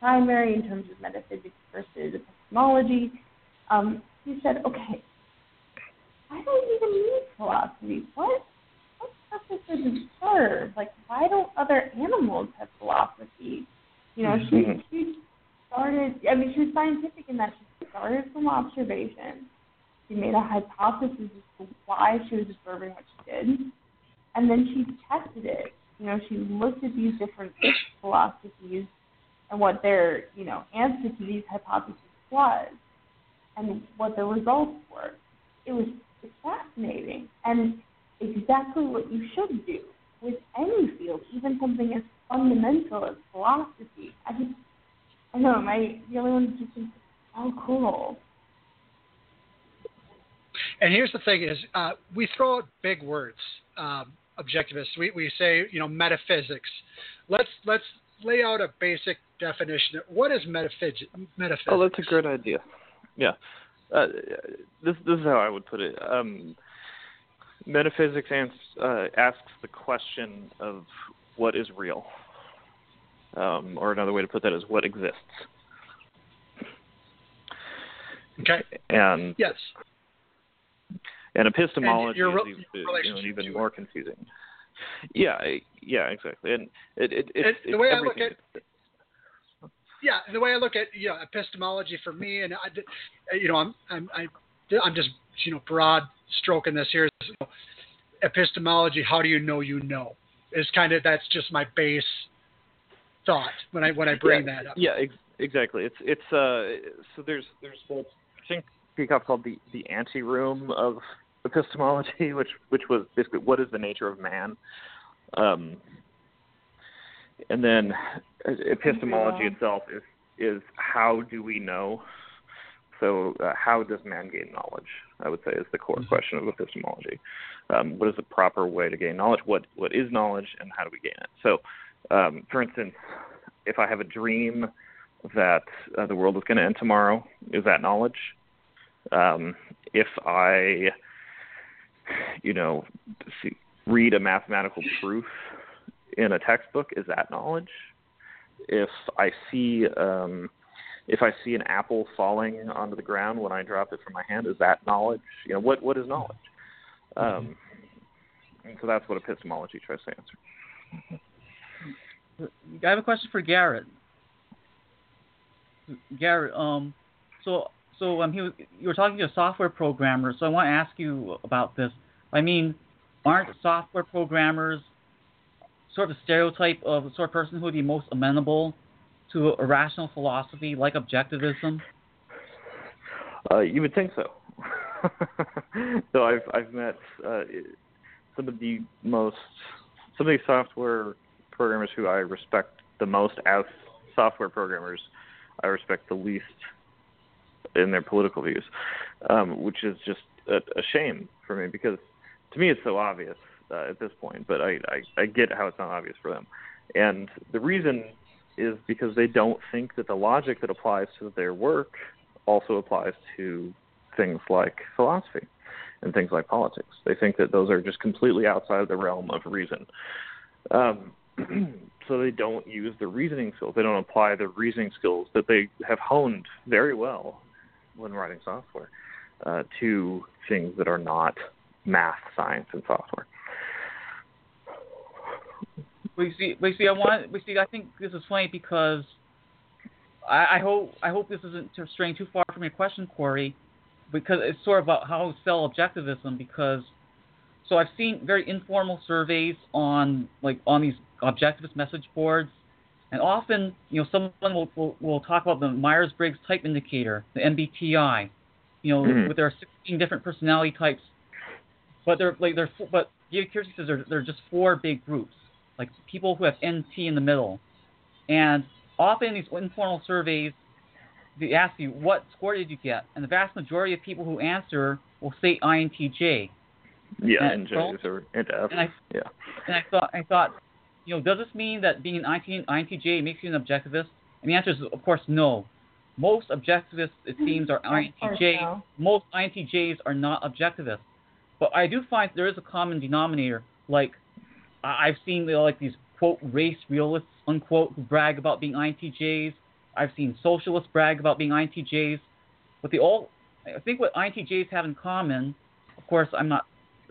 primary in terms of metaphysics versus epistemology. Um, she said, okay, I don't even need philosophy. What? What purpose does it serve? Like, why don't other animals have philosophy? You know, she she started, I mean, she was scientific in that she started from observation. She made a hypothesis as to why she was observing what she did. And then she tested it. You know, she looked at these different philosophies and what their, you know, answer to these hypotheses was and what the results were. It was fascinating and exactly what you should do with any field, even something as fundamental as philosophy. I just, I know, my the only one just thinks, oh, cool. And here's the thing: is uh, we throw out big words, um, objectivists. We we say, you know, metaphysics. Let's let's lay out a basic definition. What is metaphysics? Metaphysics? Oh, that's a great idea. Yeah, uh, this this is how I would put it. Um, metaphysics ans- uh, asks the question of what is real, um, or another way to put that is what exists. Okay. And yes. And epistemology and your, is your you know, even more confusing. Yeah, yeah, exactly. And it, it, it, and the it, way I look at, yeah, the way I look at, you know, epistemology for me, and I, you know, I'm I'm I, I'm just, you know, broad stroking this here. You know, epistemology. How do you know you know? Is kind of, that's just my base thought when I when I bring yeah, that up. Yeah, ex- exactly. It's it's uh so there's there's what I think I've called the the anteroom of epistemology, which which was basically what is the nature of man, um, and then epistemology yeah. itself is is how do we know? So uh, how does man gain knowledge, I would say, is the core question of epistemology. Um, what is the proper way to gain knowledge? What What is knowledge, and how do we gain it? So, um, for instance, if I have a dream that uh, the world is going to end tomorrow, is that knowledge? Um, if I, you know, see, read a mathematical proof in a textbook, is that knowledge? If I see... Um, If I see an apple falling onto the ground when I drop it from my hand, is that knowledge? You know, what, what is knowledge? Um, and so that's what epistemology tries to answer. I have a question for Garrett. Garrett, um, so so um, he was, you were talking to a software programmer, so I want to ask you about this. I mean, aren't software programmers sort of a stereotype of the sort of person who would be most amenable to a rational philosophy like objectivism? Uh, you would think so. So I've I've met uh, some of the most some of the software programmers who I respect the most as software programmers. I respect the least in their political views, um, which is just a, a shame for me, because to me it's so obvious uh, at this point, but I, I, I get how it's not obvious for them. And the reason is because they don't think that the logic that applies to their work also applies to things like philosophy and things like politics. They think that those are just completely outside of the realm of reason. Um, so they don't use the reasoning skills. They don't apply the reasoning skills that they have honed very well when writing software uh, to things that are not math, science, and software. We see. We see. I want. We see. I think this is funny because I, I hope. I hope this isn't straying too far from your question, Corey, because it's sort of about how to sell objectivism. Because so I've seen very informal surveys on like on these objectivist message boards, and often you know someone will will, will talk about the Myers-Briggs Type Indicator, the M B T I, you know, mm-hmm. with their sixteen different personality types, but they're like they're but David Kiersey says they're they're just four big groups. Like people who have N T in the middle. And often in these informal surveys, they ask you, what score did you get? And the vast majority of people who answer will say I N T J. Yeah, and, N J or N F. And I, yeah. And I thought, I thought, you know, does this mean that being an I N T J makes you an objectivist? And the answer is, of course, no. Most objectivists, it seems, are I N T J. So. Most I N T Js are not objectivists. But I do find there is a common denominator, like, I've seen you know, like these quote race realists unquote who brag about being I N T Js. I've seen socialists brag about being I N T Js. But they all, I think, what I N T Js have in common, of course, I'm not.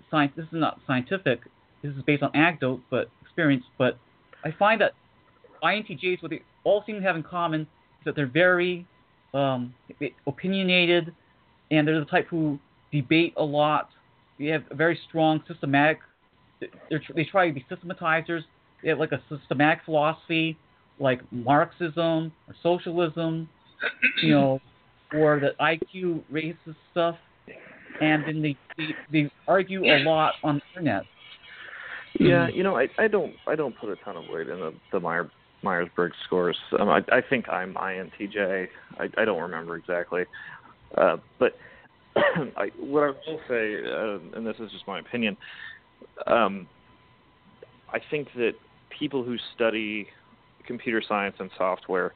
This is not scientific. This is based on anecdote, but experience. But I find that I N T Js, what they all seem to have in common, is that they're very um, opinionated, and they're the type who debate a lot. They have a very strong systematic. They're, they try to be systematizers. They have like a systematic philosophy, like Marxism or socialism, you know, or the I Q racist stuff. And then they they, they argue a lot on the internet. Yeah, you know, I, I don't I don't put a ton of weight in the, the Meyer, Myers-Briggs scores. Um, I, I think I'm I N T J. I, I don't remember exactly, uh, but I, what I will say, uh, and this is just my opinion. Um, I think that people who study computer science and software,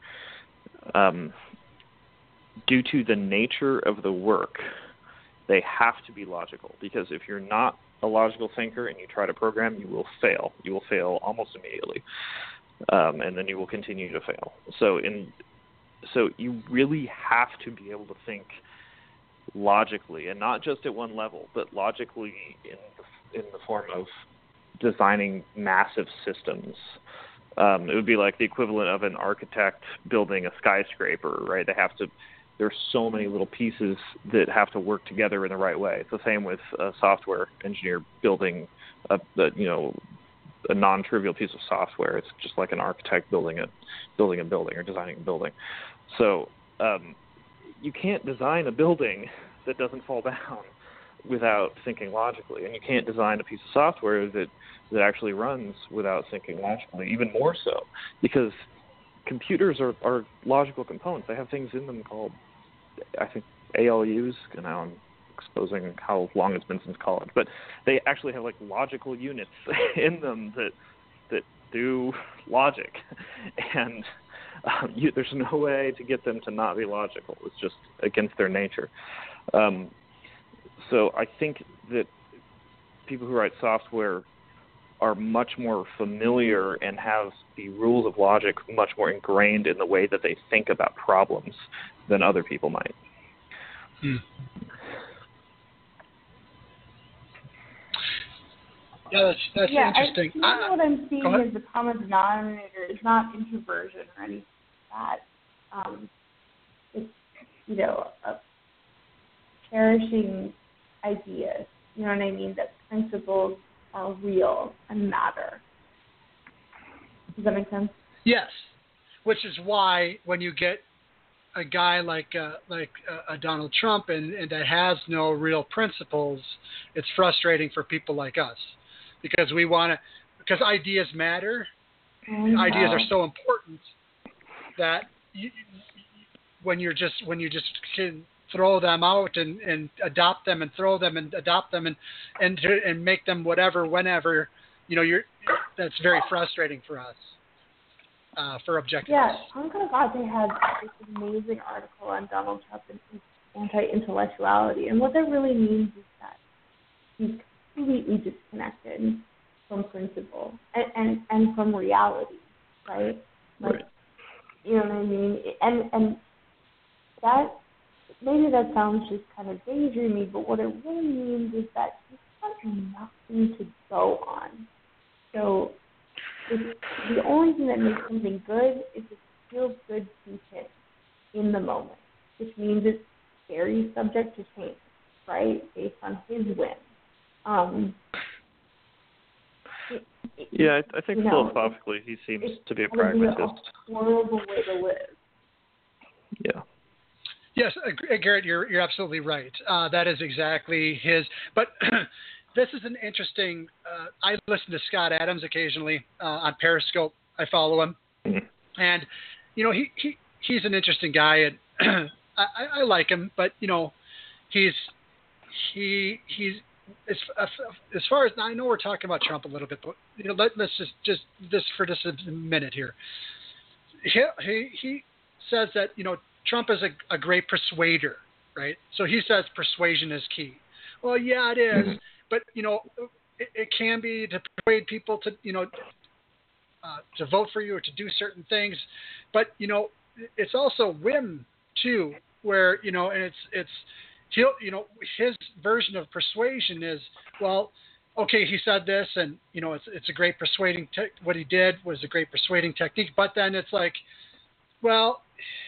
um, due to the nature of the work, they have to be logical, because if you're not a logical thinker and you try to program, you will fail. You will fail almost immediately, um, and then you will continue to fail. So, in, so you really have to be able to think logically, and not just at one level, but logically in the in the form of designing massive systems. Um, it would be like the equivalent of an architect building a skyscraper, right? They have to, there's so many little pieces that have to work together in the right way. It's the same with a software engineer building a, a you know, a non-trivial piece of software. It's just like an architect building a, building a building or designing a building. So um, you can't design a building that doesn't fall down without thinking logically, and you can't design a piece of software that, that actually runs without thinking logically, even more so, because computers are, are logical components. They have things in them called, I think, A L Us, and now I'm exposing how long it's been since college, but they actually have like logical units in them that that do logic, and um, you, there's no way to get them to not be logical. It's just against their nature. Um, So I think that people who write software are much more familiar and have the rules of logic much more ingrained in the way that they think about problems than other people might. Hmm. Yeah, that's, that's yeah, interesting. I think uh, what I'm seeing is the common denominator is not introversion or anything like that. Um, it's, you know, a cherishing ideas, you know what I mean, that principles are real and matter. Does that make sense? Yes, which is why when you get a guy like uh, like uh, a Donald Trump and, and that has no real principles, it's frustrating for people like us, because we want to, because ideas matter, and ideas are so important that you, when you're just when you just can throw them out and, and adopt them and throw them and adopt them and and and make them whatever, whenever, you know, you're that's very frustrating for us, uh, for objectivists. Yeah, I'm kind of glad they had this amazing article on Donald Trump and his anti-intellectuality. And what that really means is that he's completely disconnected from principle and, and, and from reality, right? Like, right. You know what I mean? And and that, maybe that sounds just kind of daydreamy, but what it really means is that he's got nothing to go on. So it's, the only thing that makes something good is it feels good to him in the moment, which means it's very subject to change, right, based on his whim. Um, it, it, yeah, I, I think you know, philosophically he seems to be a pragmatist. It's a horrible way to live. Yeah. Yes, uh, Garrett, you're you're absolutely right. Uh, that is exactly his. But this is an interesting. Uh, I listen to Scott Adams occasionally uh, on Periscope. I follow him, mm-hmm. and you know he, he he's an interesting guy, and I, I like him. But you know, he's he he's as, as far as I know, we're talking about Trump a little bit, but you know, let, let's just just this for just a minute here. He he, he says that you know. Trump is a, a great persuader, right? So he says persuasion is key. Well, yeah, it is, mm-hmm. but you know, it, it can be to persuade people to, you know, uh, to vote for you or to do certain things, but you know, it's also whim too, where you know, and it's it's he'll, you know, his version of persuasion is well, okay, he said this, and you know, it's it's a great persuading te- what he did was a great persuading technique, but then it's like, well.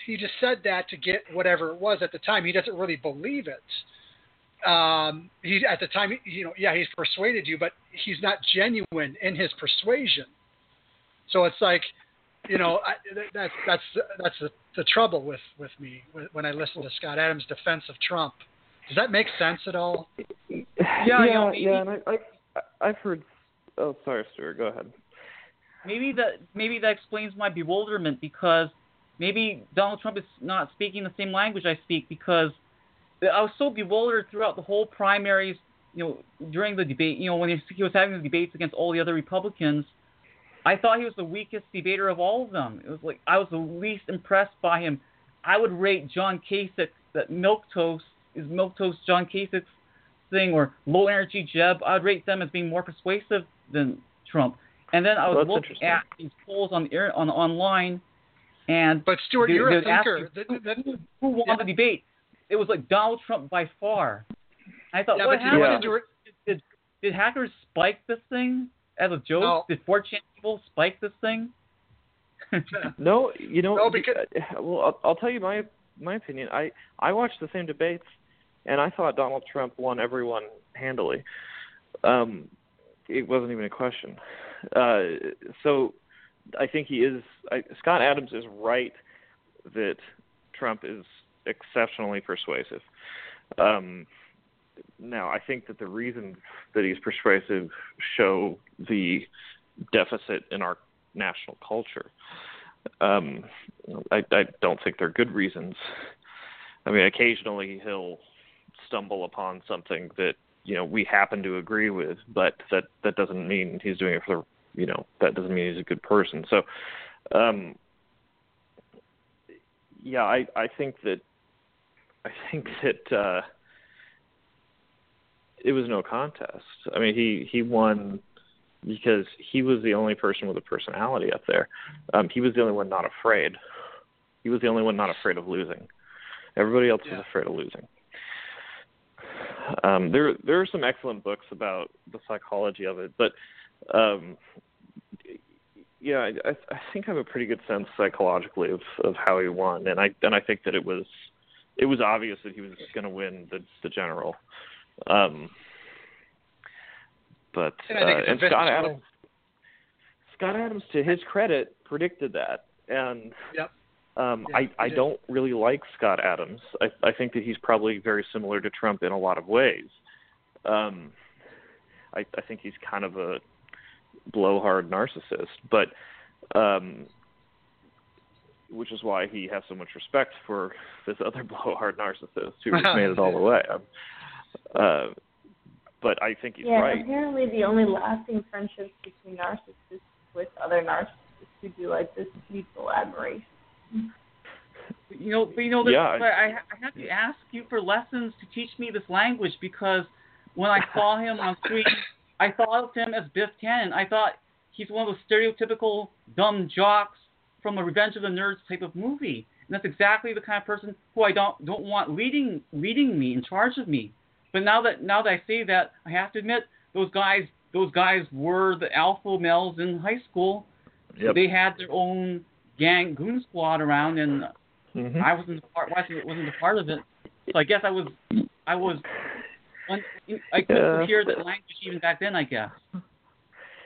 He just said that to get whatever it was at the time. He doesn't really believe it. Um, he at the time, you know, yeah, he's persuaded you, but he's not genuine in his persuasion. So it's like, you know, I, that's that's that's the, the trouble with with me when I listen to Scott Adams' defense of Trump. Does that make sense at all? Yeah, yeah, you know, maybe, yeah. And I, I, I've heard. Oh, sorry, Stuart. Go ahead. Maybe that maybe that explains my bewilderment because. Maybe Donald Trump is not speaking the same language I speak because I was so bewildered throughout the whole primaries, you know, during the debate, you know, when he was having the debates against all the other Republicans, I thought he was the weakest debater of all of them. It was like I was the least impressed by him. I would rate John Kasich, that milquetoast, is milquetoast John Kasich's thing, or low-energy Jeb, I would rate them as being more persuasive than Trump. And then I was well, looking at these polls on the air, on online, And but Stuart, they, you're a thinker. Asking, that, that, who won yeah. the debate? It was like Donald Trump by far. I thought, yeah, what happened? Yeah. Did, did, did hackers spike this thing as a joke? No. Did four chan people spike this thing? no, you know. No, because... Well, I'll, I'll tell you my my opinion. I, I watched the same debates, and I thought Donald Trump won everyone handily. Um, it wasn't even a question. Uh, so. I think he is I, Scott Adams is right that Trump is exceptionally persuasive. Um, now, I think that the reason that he's persuasive show the deficit in our national culture. Um, I, I don't think they're good reasons. I mean, occasionally he'll stumble upon something that, you know, we happen to agree with, but that, that doesn't mean he's doing it for the You know, that doesn't mean he's a good person. So, um, yeah, I, I think that I think that uh, it was no contest. I mean, he, he won because he was the only person with a personality up there. Um, he was the only one not afraid. He was the only one not afraid of losing. Everybody else yeah. was afraid of losing. Um, there there are some excellent books about the psychology of it, but Um, yeah, I, I think I have a pretty good sense psychologically of, of how he won, and I and I think that it was it was obvious that he was going to win the the general. Um, but and, uh, and Scott Adams, Scott Adams, to his credit, predicted that, and yep. um, yeah, I I did. don't really like Scott Adams. I I think that he's probably very similar to Trump in a lot of ways. Um, I, I think he's kind of a blowhard narcissist, but um, which is why he has so much respect for this other blowhard narcissist who made it all the way. Uh, but I think he's yeah, right. Yeah, apparently the only lasting friendships between narcissists with other narcissists who do like this mutual admiration. You know, but you know, this, yeah, but I, I had to ask you for lessons to teach me this language, because when I saw him on screen, I thought of him as Biff Tannen. I thought he's one of those stereotypical dumb jocks from a Revenge of the Nerds type of movie, and that's exactly the kind of person who I don't don't want leading leading me, in charge of me. But now that now that I say that, I have to admit those guys those guys were the alpha males in high school. Yep. They had their own gang goon squad around, and mm-hmm. I wasn't a part. Wasn't a part of it. So I guess I was. I was. I couldn't yeah. hear that language even back then, I guess.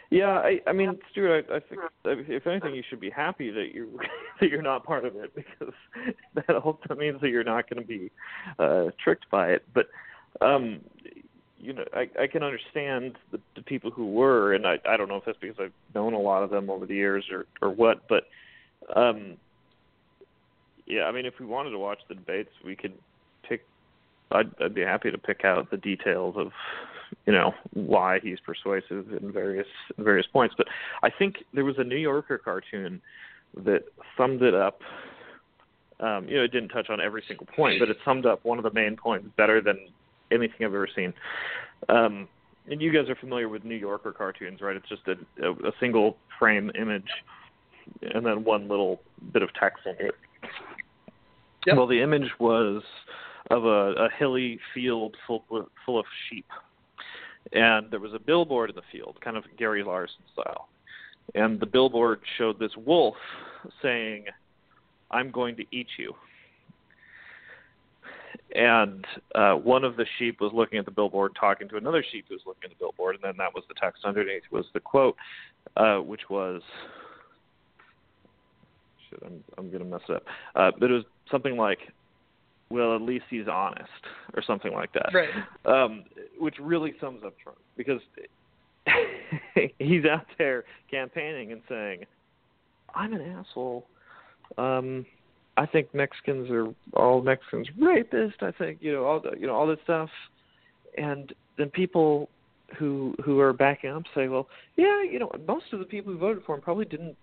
Yeah, I, I mean, Stuart, I, I think if anything, you should be happy that you that you're not part of it, because that also means that you're not going to be uh, tricked by it. But um, you know, I, I can understand the, the people who were, and I, I don't know if that's because I've known a lot of them over the years or or what, but. Um, Yeah, I mean, if we wanted to watch the debates, we could pick. I'd, I'd be happy to pick out the details of, you know, why he's persuasive in various in various points. But I think there was a New Yorker cartoon that summed it up. Um, you know, it didn't touch on every single point, but it summed up one of the main points better than anything I've ever seen. Um, and you guys are familiar with New Yorker cartoons, right? It's just a, a, a single frame image and then one little bit of text on it. Yep. Well, the image was of a, a hilly field full, full of sheep, and there was a billboard in the field, kind of Gary Larson style, and the billboard showed this wolf saying, "I'm going to eat you," and uh, one of the sheep was looking at the billboard, talking to another sheep who was looking at the billboard, and then that was the text underneath was the quote, uh, which was, shit, I'm, I'm going to mess it up, uh, but it was something like, well, at least he's honest, or something like that. Right. Um, which really sums up Trump, because he's out there campaigning and saying, I'm an asshole. Um, I think Mexicans are all Mexicans rapists. I think, you know, all the, you know, all this stuff. And then people who, who are backing up say, well, yeah, you know, most of the people who voted for him probably didn't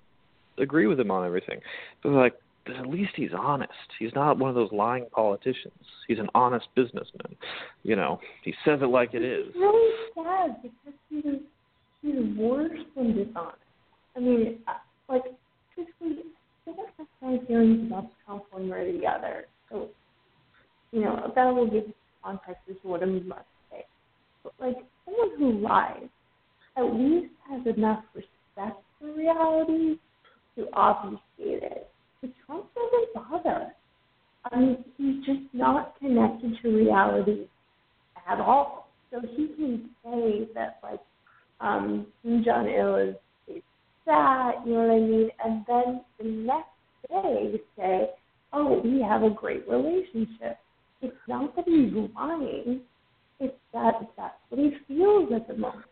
agree with him on everything. But they're like, but at least he's honest. He's not one of those lying politicians. He's an honest businessman. You know, he says it like it is. It's really sad because he's, he's worse than dishonest. I mean, like, basically, I don't have my feelings about Trump one way or the other. So, you know, that will give context as to what I must say. But, like, someone who lies at least has enough respect for reality to obfuscate it. But Trump doesn't bother. I mean, he's just not connected to reality at all. So he can say that, like, um, Kim Jong-il is, is sad, you know what I mean? And then the next day say, oh, we have a great relationship. It's not that he's lying. It's that that's what he feels at the moment.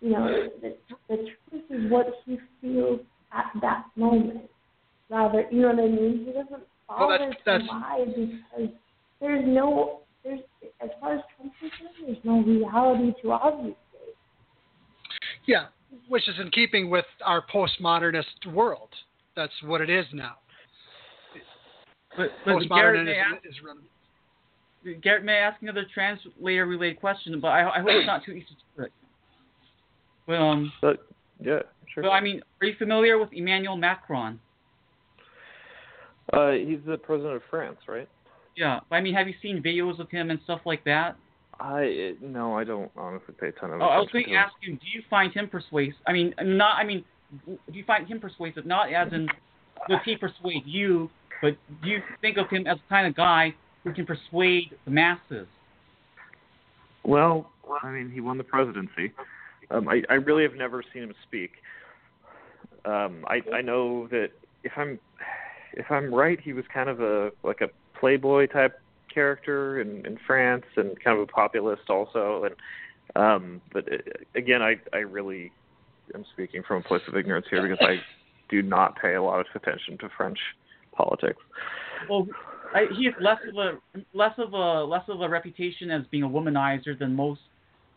You know, the, the truth is what he feels at that moment. Rather, you know what I mean? He doesn't bother well, that's, to lie because there's no, there's as far as Trump's concerned, there's no reality to obfuscate. Yeah, which is in keeping with our postmodernist world. That's what it is now. But, but Garrett, may ask, is running. Garrett, may I ask another translator-related question? But I, I hope it's not too easy. Well, um, but yeah, sure. But I mean, are you familiar with Emmanuel Macron? Uh, he's the president of France, right? Yeah. I mean, have you seen videos of him and stuff like that? I no, I don't honestly pay a ton of attention. Oh, I was going to ask you, do you find him persuasive? I mean, not. I mean, do you find him persuasive? Not as in does he persuade you, but do you think of him as the kind of guy who can persuade the masses? Well, I mean, he won the presidency. Um, I, I really have never seen him speak. Um, I I know that if I'm. If I'm right, he was kind of a like a playboy type character in, in France, and kind of a populist also. And um, but again, I, I really am speaking from a place of ignorance here because I do not pay a lot of attention to French politics. Well, I, he has less of a less of a less of a reputation as being a womanizer than most.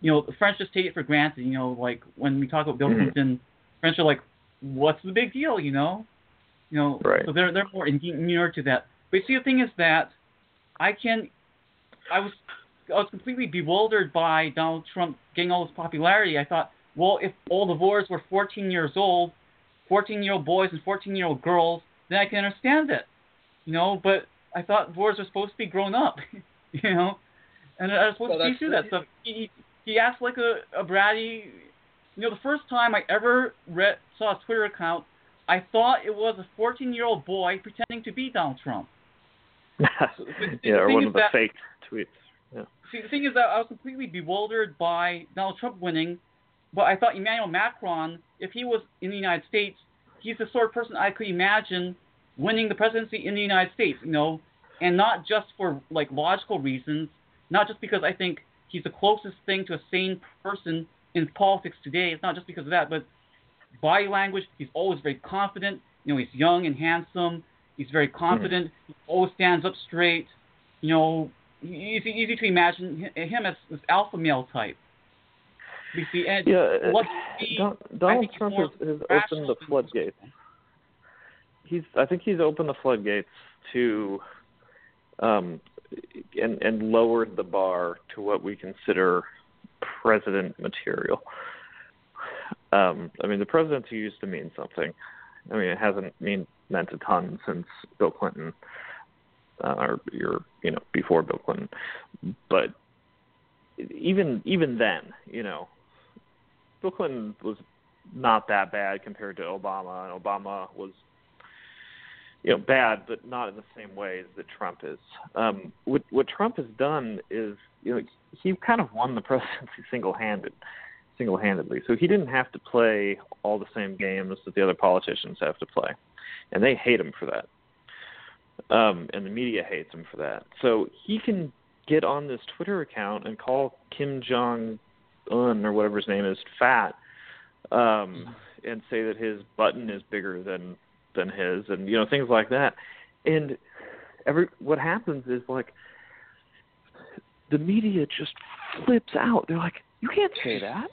You know, the French just take it for granted. You know, like when we talk about Bill Clinton, French are like, "What's the big deal?" You know, you know. Right. So they're they're more inured to that. But see, the thing is that I can, I was I was completely bewildered by Donald Trump getting all this popularity. I thought, well, if all the voters were fourteen years old, fourteen-year-old boys and fourteen-year-old girls, then I can understand it, you know. But I thought voters are supposed to be grown up, you know, and I was supposed well, to be through that stuff. He, He acts like a, a bratty. You know, the first time I ever read, saw his Twitter account, I thought it was a fourteen-year-old boy pretending to be Donald Trump. So, so yeah, or one of the that, fake tweets. Yeah. See, the thing is that I was completely bewildered by Donald Trump winning, but I thought Emmanuel Macron, if he was in the United States, he's the sort of person I could imagine winning the presidency in the United States, you know, and not just for, like, logical reasons, not just because I think he's the closest thing to a sane person in politics today. It's not just because of that, but body language, he's always very confident. You know, he's young and handsome. He's very confident. Mm-hmm. He always stands up straight. You know, easy, easy to imagine him as this alpha male type. You see, and yeah, what he, Don, Donald Trump has, has opened the floodgates. He's, I think he's opened the floodgates to... Um, And, and lowered the bar to what we consider president material. Um, I mean, the presidency used to mean something. I mean, it hasn't mean, meant a ton since Bill Clinton, uh, or your, you know, before Bill Clinton. But even even then, you know, Bill Clinton was not that bad compared to Obama, and Obama was, you know, bad, but not in the same way that Trump is. Um, what, what Trump has done is, you know, he kind of won the presidency single-handed, single-handedly. So he didn't have to play all the same games that the other politicians have to play, and they hate him for that. Um, and the media hates him for that. So he can get on this Twitter account and call Kim Jong Un or whatever his name is fat, um, and say that his button is bigger than. than his, and, you know, things like that. And every what happens is, like, the media just flips out. They're like, you can't say that.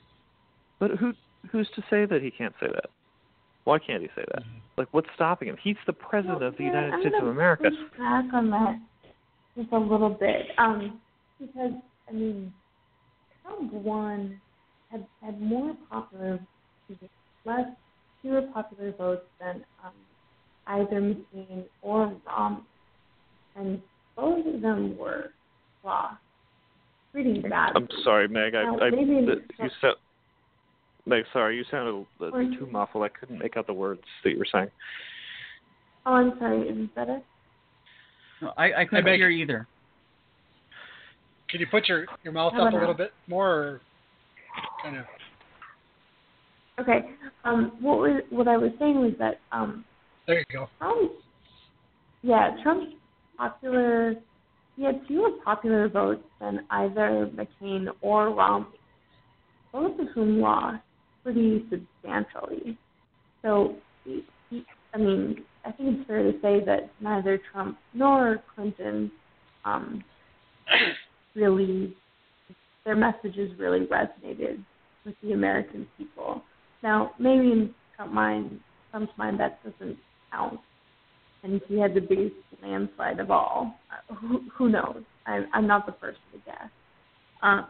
But who who's to say that he can't say that? Why can't he say that? Like, what's stopping him? He's the president well, of the yeah, United I'm States of America. I'm going to back on that just a little bit. Um, because, I mean, Trump won, had, had more popular, less, fewer popular votes than um, either McCain or Romney, and both of them were lost pretty bad. I'm sorry, Meg. I, uh, I, I the, you so, Meg, sorry, you sounded uh, too muffled. I couldn't make out the words that you were saying. Oh, I'm sorry. Is it better? No, I, I couldn't hey, hear you either. Can you put your, your mouth up a little bit more, or kind of? Okay. Um, what was what I was saying was that um, there you go. Trump, yeah, Trump's popular. He had fewer popular votes than either McCain or Romney, both of whom lost pretty substantially. So, he, he, I mean, I think it's fair to say that neither Trump nor Clinton um, really their messages really resonated with the American people. Now, maybe in Trump's mind, Trump's mind that doesn't count, and he had the biggest landslide of all. Uh, who, who knows? I'm, I'm not the person to guess. Um,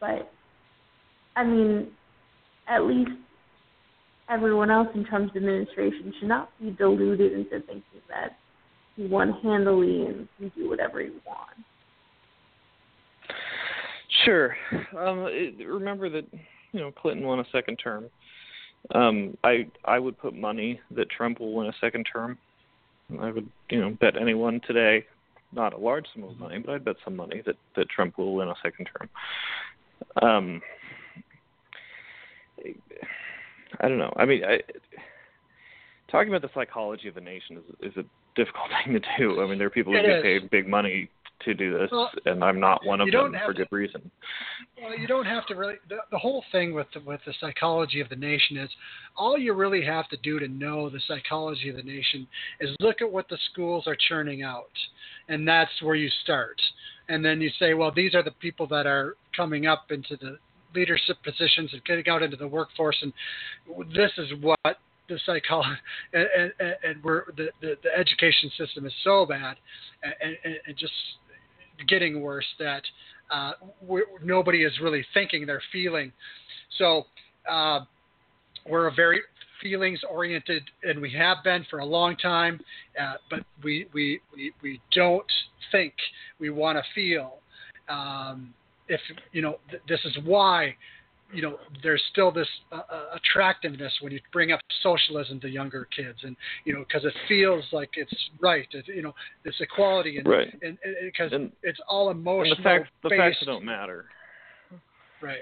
but, I mean, at least everyone else in Trump's administration should not be deluded into thinking that he won handily and can do whatever he wants. Sure. Um, it, remember that... You know, Clinton won a second term. Um, I I would put money that Trump will win a second term. I would, you know, bet anyone today, not a large sum of money, but I'd bet some money that, that Trump will win a second term. Um, I don't know. I mean, I, talking about the psychology of a nation is is a difficult thing to do. I mean, there are people who get paid big money to do this, well, and I'm not one of them for to, good reason. Well, you don't have to really. The, the whole thing with the, with the psychology of the nation is all you really have to do to know the psychology of the nation is look at what the schools are churning out, and that's where you start. And then you say, well, these are the people that are coming up into the leadership positions and getting out into the workforce, and this is what the psychology and, and, and we're the, the, the education system is so bad and, and, and just getting worse that uh, we're, nobody is really thinking; they're feeling. So uh, we're a very feelings oriented, and we have been for a long time. Uh, but we, we we we don't think; we want to feel. Um, If, you know, th- this is why, you know, there's still this uh, attractiveness when you bring up socialism to younger kids. And, you know, because it feels like it's right, it, you know, this equality. And, right. And because it's all emotional. And the facts, the facts don't matter. Right.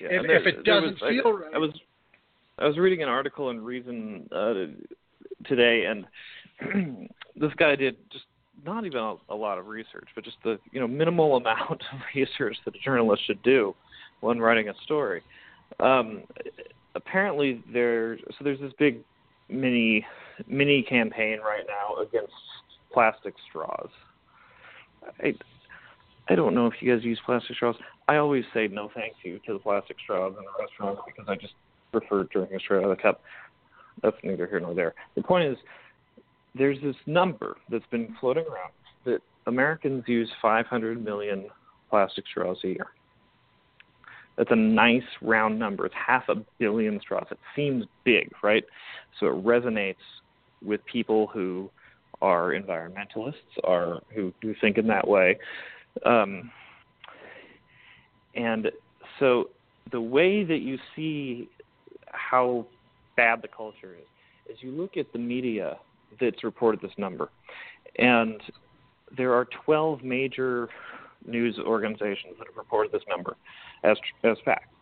Yeah, if, there, if it doesn't was, feel I, right. I was, I was reading an article in Reason uh, today, and this guy did just, not even a, a lot of research, but just the you know minimal amount of research that a journalist should do when writing a story. Um, apparently, there so there's this big mini mini campaign right now against plastic straws. I I don't know if you guys use plastic straws. I always say no thank you to the plastic straws in a restaurant because I just prefer drinking straight out of the cup. That's neither here nor there. The point is, there's this number that's been floating around that Americans use five hundred million plastic straws a year. That's a nice round number. It's half a billion straws. It seems big, right? So it resonates with people who are environmentalists, are who do think in that way. Um, and so the way that you see how bad the culture is, is you look at the media that's reported this number. And there are twelve major news organizations that have reported this number as as fact.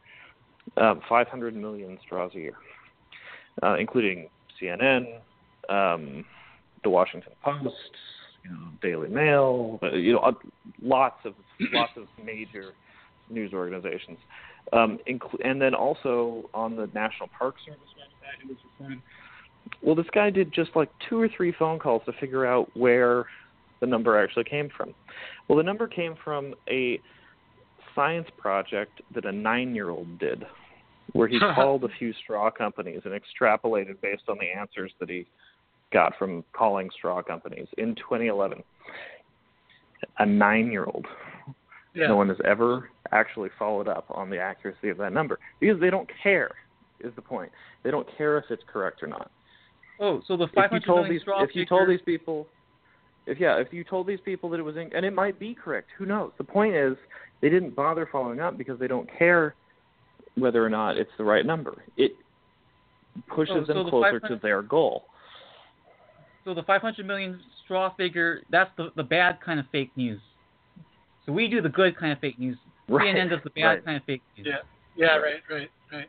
Um, five hundred million straws a year, uh, including C N N, um, the Washington Post, you know, Daily Mail, you know, lots of lots of major news organizations. Um, inc- and then also on the National Park Service website, it was reported. Well, this guy did just like two or three phone calls to figure out where the number actually came from. Well, the number came from a science project that a nine-year-old did, where he called a few straw companies and extrapolated based on the answers that he got from calling straw companies in twenty eleven. A nine-year-old. Yeah. No one has ever actually followed up on the accuracy of that number because they don't care, is the point. They don't care if it's correct or not. Oh, so the five hundred million straw figure. If you told these people, if yeah, if you told these people that it was, in, and it might be correct, who knows? The point is, they didn't bother following up because they don't care whether or not it's the right number. It pushes oh, so them the closer to their goal. So the five hundred million straw figure, that's the, the bad kind of fake news. So we do the good kind of fake news. Right. C N N does the bad right. kind of fake news. Yeah, yeah, right, right, right.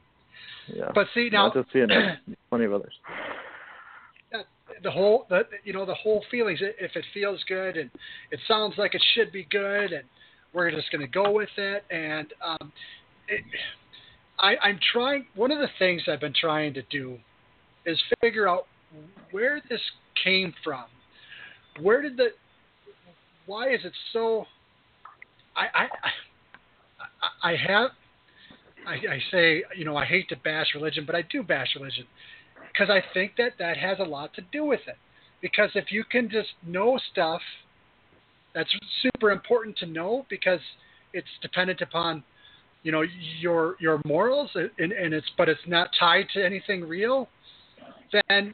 Yeah. But see now, not just C N N, plenty of others. The whole, the, you know, the whole feelings. If it feels good and it sounds like it should be good, and we're just going to go with it. And um, it, I, I'm trying. One of the things I've been trying to do is figure out where this came from. Where did the? Why is it so? I I, I have. I, I say, you know, I hate to bash religion, but I do bash religion. Because I think that that has a lot to do with it. Because if you can just know stuff, that's super important to know because it's dependent upon, you know, your your morals, and, and it's but it's not tied to anything real. Then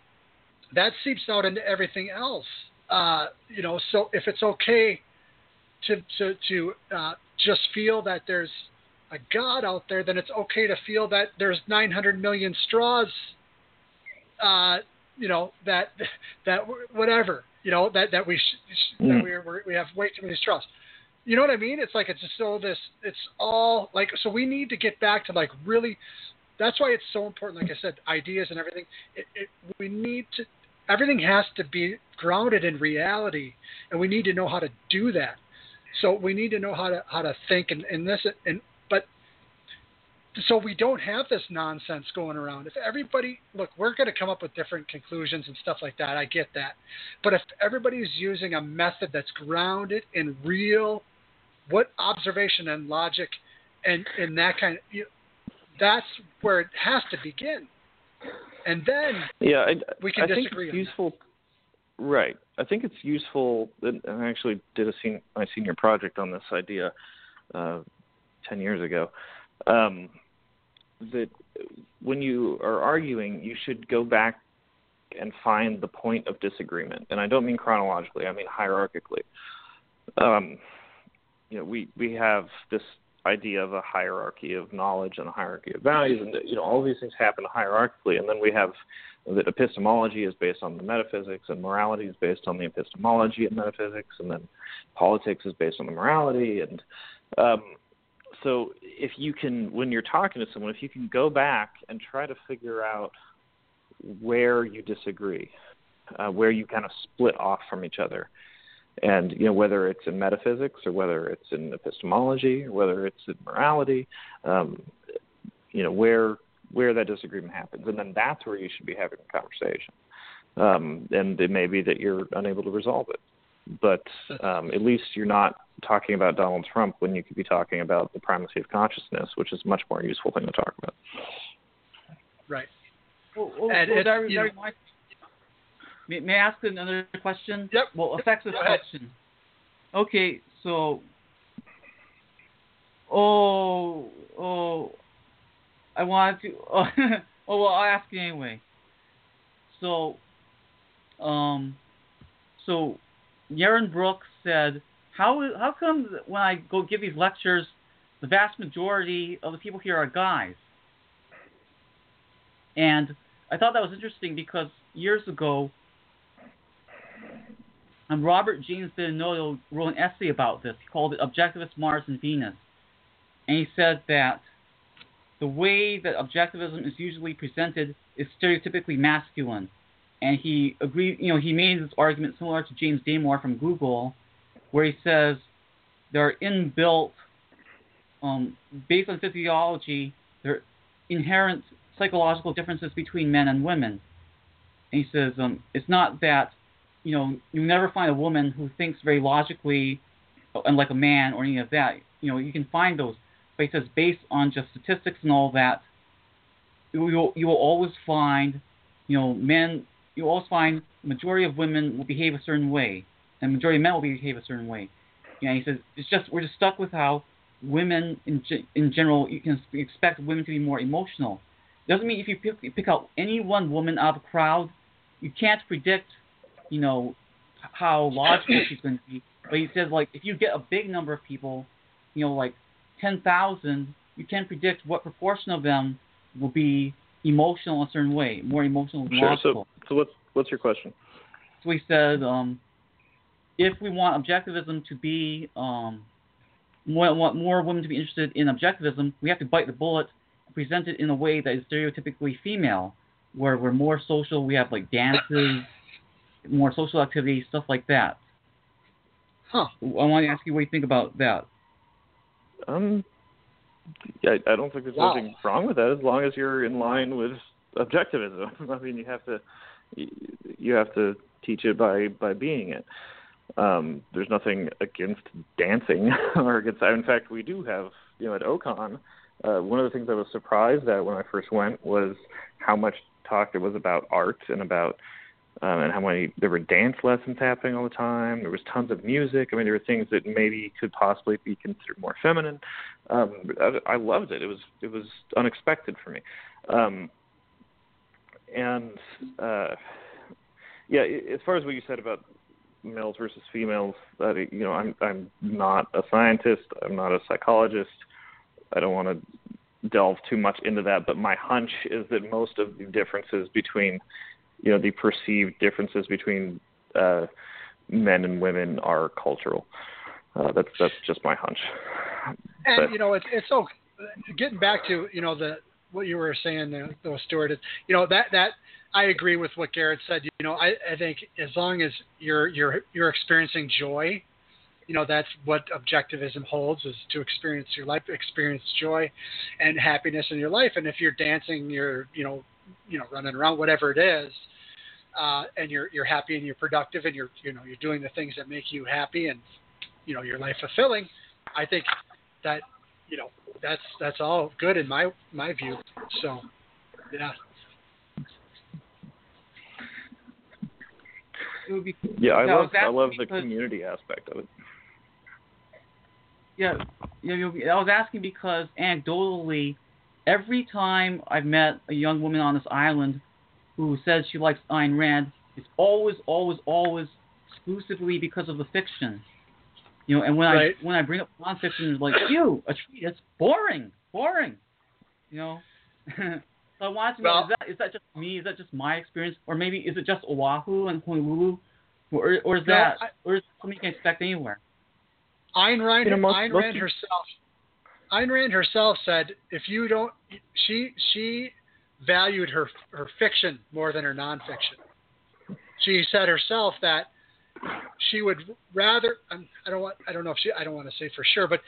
that seeps out into everything else. Uh, you know, so if it's okay to to to uh, just feel that there's a God out there, then it's okay to feel that there's nine hundred million straws. Uh, you know that that whatever you know that that we sh- that mm. we're, we're, we have way too many straws. You know what I mean? It's like it's just all this. It's all like so. We need to get back to like really. That's why it's so important. Like I said, ideas and everything. It, it, we need to. Everything has to be grounded in reality, and we need to know how to do that. So we need to know how to how to think, and, and this and but so we don't have this nonsense going around. If everybody look, we're going to come up with different conclusions and stuff like that. I get that, but if everybody's using a method that's grounded in real, what observation and logic, and and that kind of, you, that's where it has to begin. And then yeah, I, we can I disagree think it's useful. That. Right. I think it's useful, and I actually did a sen- my senior project on this idea uh, ten years ago, um, that when you are arguing, you should go back and find the point of disagreement. And I don't mean chronologically, I mean hierarchically. Um, you know, we, we have this idea of a hierarchy of knowledge and a hierarchy of values, and you know all of these things happen hierarchically, and then we have that epistemology is based on the metaphysics, and morality is based on the epistemology and metaphysics, and then politics is based on the morality. And um, so if you can, when you're talking to someone, if you can go back and try to figure out where you disagree, uh, where you kind of split off from each other. And, you know, whether it's in metaphysics or whether it's in epistemology or whether it's in morality, um, you know, where where that disagreement happens. And then that's where you should be having a conversation. Um, and it may be that you're unable to resolve it. But um, at least you're not talking about Donald Trump when you could be talking about the primacy of consciousness, which is a much more useful thing to talk about. Right. Well, well, and well, it, that, you know, my- May I ask another question? Yep. Well, effective question. Okay, so, oh, oh, I wanted to, oh, oh well, I'll ask you anyway. So, um, so, Yaron Brooks said, how how come when I go give these lectures, the vast majority of the people here are guys? And I thought that was interesting because years ago, Um, Robert James Benvenuto wrote an essay about this. He called it Objectivist Mars and Venus. And he said that the way that objectivism is usually presented is stereotypically masculine. And he agreed, you know, he made this argument similar to James Damore from Google, where he says there are inbuilt, um, based on physiology, there are inherent psychological differences between men and women. And he says um, it's not that you know, you never find a woman who thinks very logically and like a man or any of that. You know, you can find those. But he says based on just statistics and all that, you will, you will always find, you know, men, you always find majority of women will behave a certain way and majority of men will behave a certain way. You know, he says it's just, we're just stuck with how women in in general, you can expect women to be more emotional. Doesn't mean if you pick, you pick out any one woman out of a crowd, you can't predict you know, how logical she's going to be. But he says, like, if you get a big number of people, you know, like ten thousand, you can predict what proportion of them will be emotional in a certain way, more emotional than sure, logical. So, so what's, what's your question? So he said, um, if we want objectivism to be, um, more, want more women to be interested in objectivism, we have to bite the bullet and present it in a way that is stereotypically female, where we're more social, we have, like, dances, more social activity, stuff like that. Huh. I want to ask you what you think about that. Um, I, I don't think there's wow. anything wrong with that as long as you're in line with objectivism. I mean, you have to you have to teach it by, by being it. Um, there's nothing against dancing or against. In fact, we do have you know at O CON. Uh, one of the things I was surprised at when I first went was how much talk there was about art and about. Um, and how many there were dance lessons happening all the time. There was tons of music. I mean, there were things that maybe could possibly be considered more feminine. Um, I, I loved it. It was it was unexpected for me. Um, and uh, yeah, as far as what you said about males versus females, uh, you know, I'm I'm not a scientist. I'm not a psychologist. I don't want to delve too much into that. But my hunch is that most of the differences between you know, the perceived differences between uh, men and women are cultural. Uh, that's that's just my hunch. And but, you know, it's it's so getting back to you know the what you were saying there, though, Stuart. Is, you know that that I agree with what Garrett said. You know, I, I think as long as you're you're you're experiencing joy you know, that's what objectivism holds, is to experience your life, experience joy and happiness in your life. And if you're dancing, you're, you know, you know, running around, whatever it is, uh, and you're, you're happy and you're productive and you're, you know, you're doing the things that make you happy and, you know, your life fulfilling, I think that, you know, that's, that's all good in my, my view. So, yeah. It would be cool. Yeah, I now, love I love because, the community aspect of it. Yeah, yeah. I was asking because anecdotally, every time I've met a young woman on this island who says she likes Ayn Rand, it's always, always, always exclusively because of the fiction. You know, and when right. I when I bring up nonfiction, it's like, ew, a treatise, boring, boring. You know. So I wanted to know, well, is, that, is that just me? Is that just my experience? Or maybe is it just Oahu and Honolulu? Or, or is that I, or is that something you can expect anywhere? Ayn Rand, you know, most, Ayn Rand most... herself Ayn Rand herself said if you don't she she valued her her fiction more than her nonfiction. She said herself that she would rather I don't want I don't know if she I don't want to say for sure, but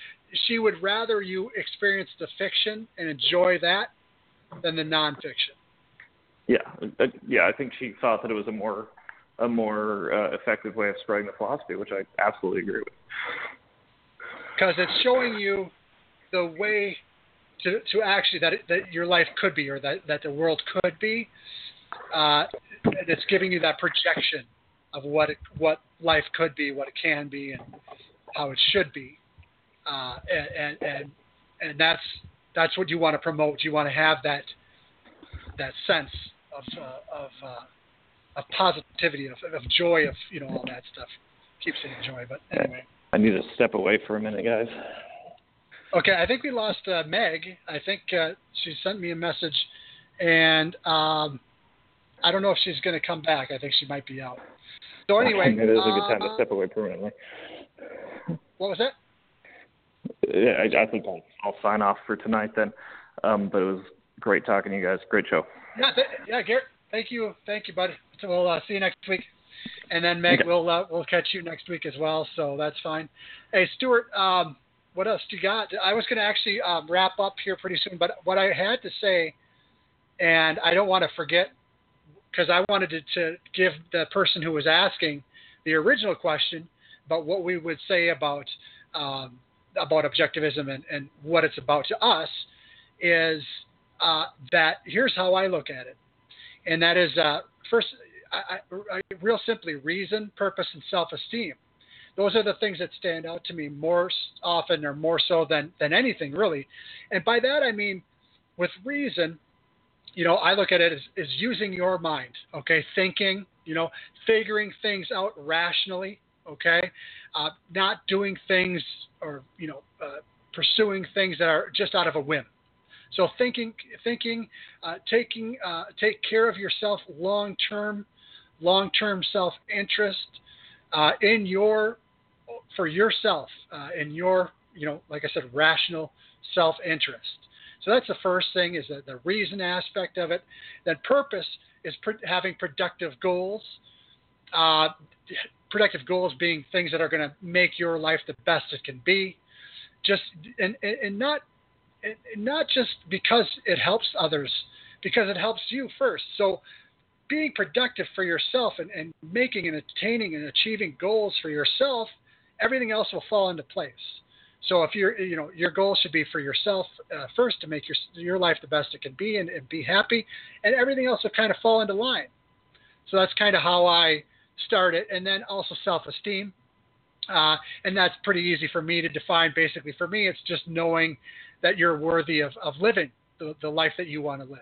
she would rather you experience the fiction and enjoy that than the nonfiction. Yeah, yeah. I think she thought that it was a more, a more uh, effective way of spreading the philosophy, which I absolutely agree with. Because it's showing you the way to to actually that it, that your life could be, or that, that the world could be, uh, and it's giving you that projection of what it, what life could be, what it can be, and how it should be, uh, and, and and and that's. That's what you want to promote. You want to have that that sense of uh, of, uh, of positivity, of, of joy, of you know all that stuff. Keep saying joy, but anyway. I need to step away for a minute, guys. Okay, I think we lost uh, Meg. I think uh, she sent me a message, and um, I don't know if she's going to come back. I think she might be out. So anyway, it is a good time uh, to step away permanently. What was that? Yeah, I, I think I'll, I'll sign off for tonight then. Um, but it was great talking to you guys. Great show. Yeah, th- yeah, Garrett. Thank you, thank you, buddy. So we'll uh, see you next week, and then Meg, okay. we'll uh, we'll catch you next week as well. So that's fine. Hey, Stuart, um, what else do you got? I was going to actually um, wrap up here pretty soon, but what I had to say, and I don't want to forget, because I wanted to, to give the person who was asking the original question about what we would say about. Um, about objectivism and, and what it's about to us is uh, that here's how I look at it. And that is uh, first, I, I, I, real simply, reason, purpose, and self-esteem. Those are the things that stand out to me more often or more so than, than anything really. And by that, I mean, with reason, you know, I look at it as, as using your mind, okay? Thinking, you know, figuring things out rationally, okay? Uh, not doing things or, you know, uh, pursuing things that are just out of a whim. So thinking, thinking, uh, taking, uh, take care of yourself long-term, long-term self-interest uh, in your, for yourself, uh, in your, you know, like I said, rational self-interest. So that's the first thing is the, the reason aspect of it. Then purpose is pr- having productive goals, uh, productive goals being things that are going to make your life the best it can be, just and, and not and not just because it helps others, because it helps you first. So being productive for yourself and, and making and attaining and achieving goals for yourself, everything else will fall into place. So if you're, you know, your goal should be for yourself uh, first to make your your life the best it can be and, and be happy, and everything else will kind of fall into line. So that's kind of how I start it. And then also self-esteem. Uh, and that's pretty easy for me to define. Basically for me, it's just knowing that you're worthy of, of living the, the life that you want to live.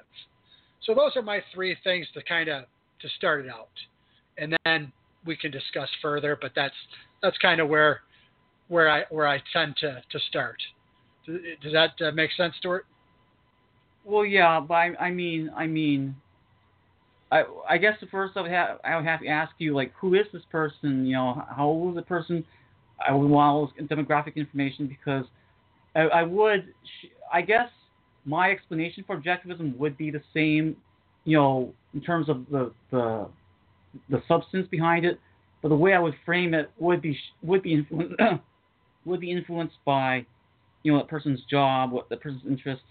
So those are my three things to kind of, to start it out. And then we can discuss further, but that's, that's kind of where, where I, where I tend to, to start. Does that make sense, Stuart? Well, yeah, but I, I mean, I mean, I, I guess the first I would, have, I would have to ask you, like, who is this person? You know, how old is the person? I would want all this demographic information because I, I would, I guess my explanation for objectivism would be the same, you know, in terms of the the, the substance behind it but the way I would frame it would be would be influenced would be influenced by, you know, that person's job, what the person's interests,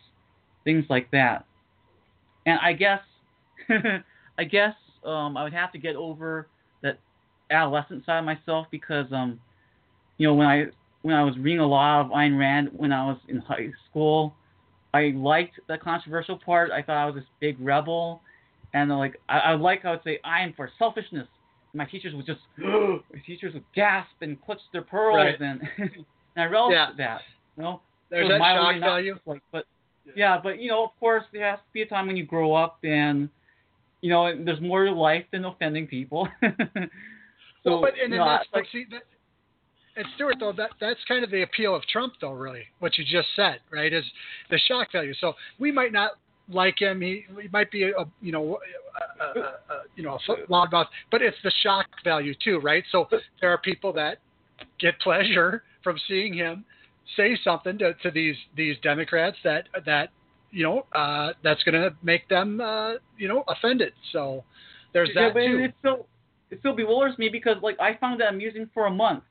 things like that. And I guess I guess um, I would have to get over that adolescent side of myself because um, you know, when I when I was reading a lot of Ayn Rand when I was in high school, I liked the controversial part. I thought I was this big rebel, and like I, I like I would say I am for selfishness. My teachers would just my teachers would gasp and clutch their pearls, right. and, and I relished yeah. that. You know, there's so that shock value. Like, but yeah. yeah, but you know, of course, there has to be a time when you grow up, and you know, there's more to life than offending people. so, well, but and, you know, that's, like, see, that, and Stuart, though, that that's kind of the appeal of Trump, though, really, what you just said, right? Is the shock value. So we might not like him. He, he might be, a, you know, a, a, a, you know, a loud mouth, but it's the shock value too, right? So there are people that get pleasure from seeing him say something to, to these these Democrats that that you know uh, that's going to make them uh, you know offended. So there's yeah, that but too. It still it still bewilders me because like I found that amusing for a month,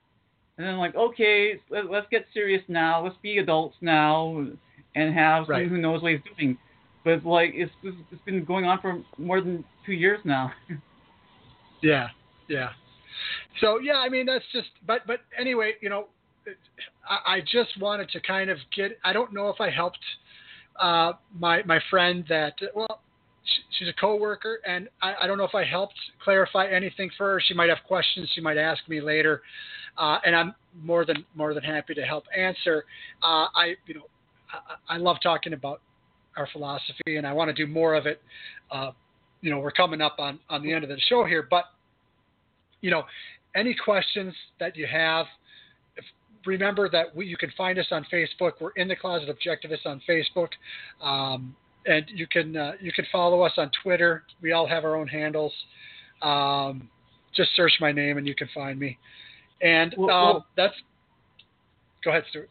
and then like okay, let's get serious now. Let's be adults now and have someone right. who knows what he's doing. But like it's it's been going on for more than two years now. yeah, yeah. So yeah, I mean that's just. But but anyway, you know. I just wanted to kind of get. I don't know if I helped uh, my my friend that. Well, she, she's a coworker, and I, I don't know if I helped clarify anything for her. She might have questions. She might ask me later, uh, and I'm more than more than happy to help answer. Uh, I you know I, I love talking about our philosophy, and I want to do more of it. Uh, you know, we're coming up on on the end of the show here, but you know, any questions that you have. Remember that we, you can find us on Facebook. We're In the Closet Objectivists on Facebook, um, and you can uh, you can follow us on Twitter. We all have our own handles. Um, just search my name, and you can find me. And well, um, well, that's. Go ahead, Stuart.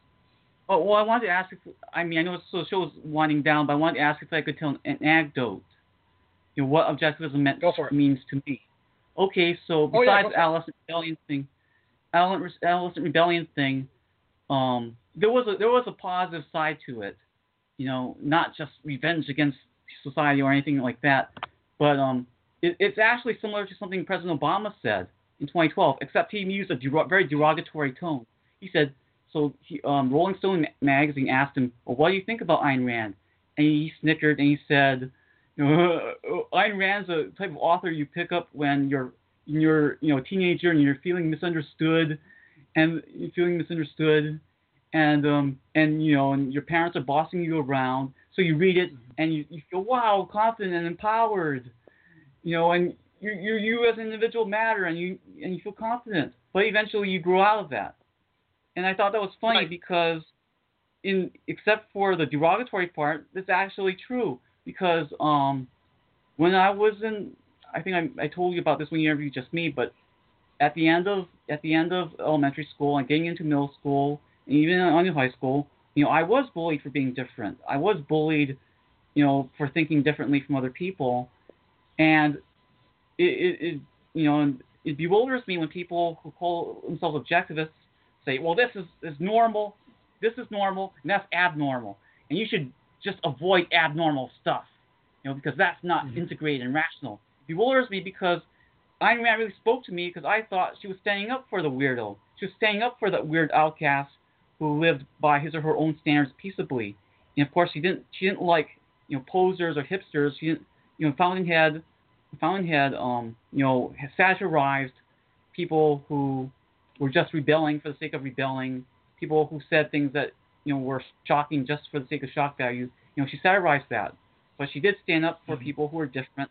Oh well, I wanted to ask. If, I mean, I know the show is winding down, but I wanted to ask if I could tell an anecdote. You know what objectivism meant, go for it. means to me. Okay, so besides oh, yeah, adolescent rebellion thing. Adolescent rebellion thing. Um, there was a there was a positive side to it, you know, not just revenge against society or anything like that. But um, it, it's actually similar to something President Obama said in twenty twelve, except he used a derog- very derogatory tone. He said, so he, um, Rolling Stone magazine asked him, well, what do you think about Ayn Rand? And he snickered and he said, you know, Ayn Rand's a type of author you pick up when you're You're, you know, a teenager, and you're feeling misunderstood, and you're feeling misunderstood, and um, and you know, and your parents are bossing you around. So you read it, and you, you feel wow, confident and empowered, you know, and you you you as an individual matter, and you and you feel confident. But eventually, you grow out of that. And I thought that was funny right. because, in except for the derogatory part, that's actually true. Because um, when I was in I think I, I told you about this when you interviewed just me, but at the end of at the end of elementary school and getting into middle school and even into high school, you know, I was bullied for being different. I was bullied, you know, for thinking differently from other people, and it, it, it you know it bewilders me when people who call themselves objectivists say, well, this is, is normal, this is normal, and that's abnormal, and you should just avoid abnormal stuff, you know, because that's not mm-hmm. integrated and rational. Bewilders me because Ayn Rand really spoke to me because I thought she was standing up for the weirdo. She was standing up for that weird outcast who lived by his or her own standards peaceably. And of course, she didn't. She didn't like you know posers or hipsters. She didn't. You know, Fountainhead, Fountainhead. Um, you know, satirized people who were just rebelling for the sake of rebelling. People who said things that you know were shocking just for the sake of shock value. You know, she satirized that, but she did stand up for mm-hmm. people who were different.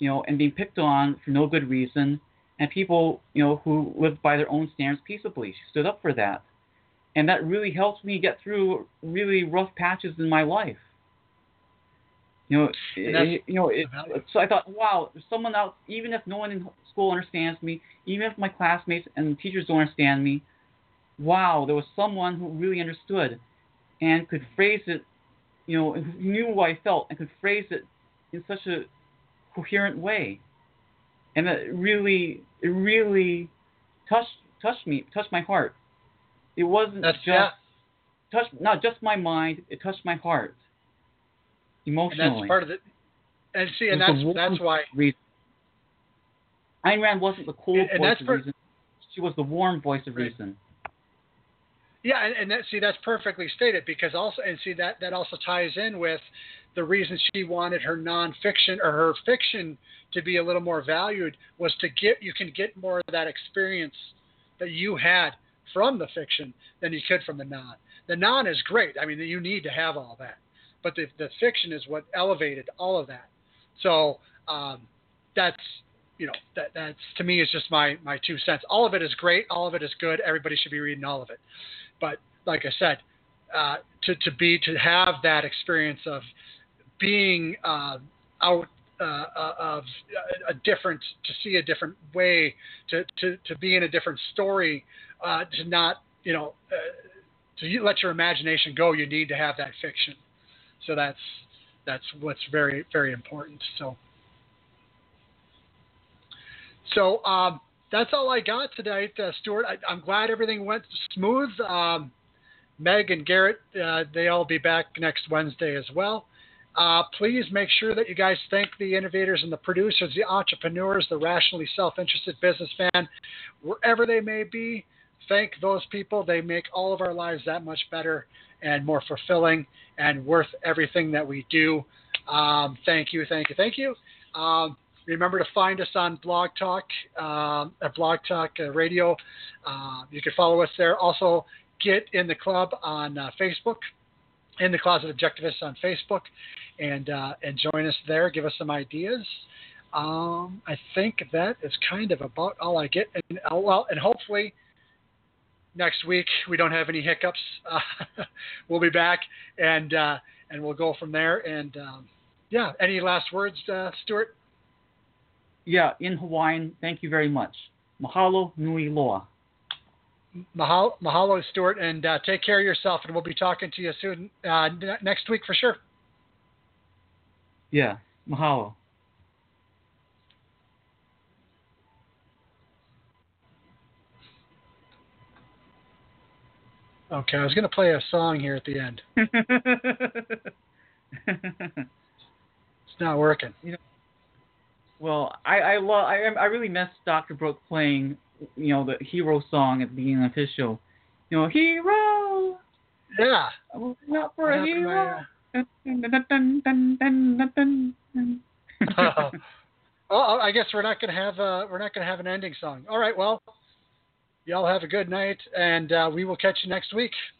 You know, and being picked on for no good reason, and people, you know, who lived by their own standards peaceably. She stood up for that, and that really helped me get through really rough patches in my life. You know, it, you know. It, so I thought, wow, there's someone out. Even if no one in school understands me, even if my classmates and teachers don't understand me, wow, there was someone who really understood, and could phrase it, you know, who knew what I felt and could phrase it in such a coherent way. And it really, it really touched touched me, touched my heart. It wasn't That's just that. touched not just my mind. It touched my heart emotionally. And that's part of it. And see, and that's that's why reason. Ayn Rand wasn't the cool and, and voice of per- reason. She was the warm voice of right. reason. Yeah, and, and that, see, that's perfectly stated, because also, and see, that, that also ties in with the reason she wanted her nonfiction or her fiction to be a little more valued, was to get, you can get more of that experience that you had from the fiction than you could from the non. The non is great. I mean, you need to have all that, but the the fiction is what elevated all of that. So um, that's, you know, that that's to me is just my, my two cents. All of it is great. All of it is good. Everybody should be reading all of it. But like I said, uh, to, to be to have that experience of being uh, out uh, of a different, to see a different way, to, to, to be in a different story, uh, to not, you know, uh, to let your imagination go, you need to have that fiction. So that's that's what's very, very important. So, so um, that's all I got tonight, uh, Stuart. I, I'm glad everything went smooth. Um, Meg and Garrett, uh, they all be back next Wednesday as well. Uh, please make sure that you guys thank the innovators and the producers, the entrepreneurs, the rationally self-interested businessman, wherever they may be. Thank those people. They make all of our lives that much better and more fulfilling and worth everything that we do. Um, thank you, thank you, thank you. Um, Remember to find us on Blog Talk, uh, at Blog Talk uh, Radio. Uh, you can follow us there. Also, get in the club on uh, Facebook, In the Closet Objectivists on Facebook, and uh, and join us there. Give us some ideas. Um, I think that is kind of about all I get. And uh, well, and hopefully next week we don't have any hiccups. Uh, we'll be back, and uh, and we'll go from there. And um, yeah, any last words, uh, Stuart? Yeah, in Hawaiian, thank you very much. Mahalo nui loa. Mahalo, mahalo Stuart, and uh, take care of yourself, and we'll be talking to you soon, uh, n- next week for sure. Yeah, mahalo. Okay, I was going to play a song here at the end. It's not working. You know, Well, I I, lo- I I really miss Doctor Brooke playing, you know, the hero song at the beginning of his show. You know, hero! Yeah. I'm looking out for a hero. uh, oh, I guess we're not gonna have uh we're not gonna have an ending song. All right, well, y'all have a good night, and uh, we will catch you next week.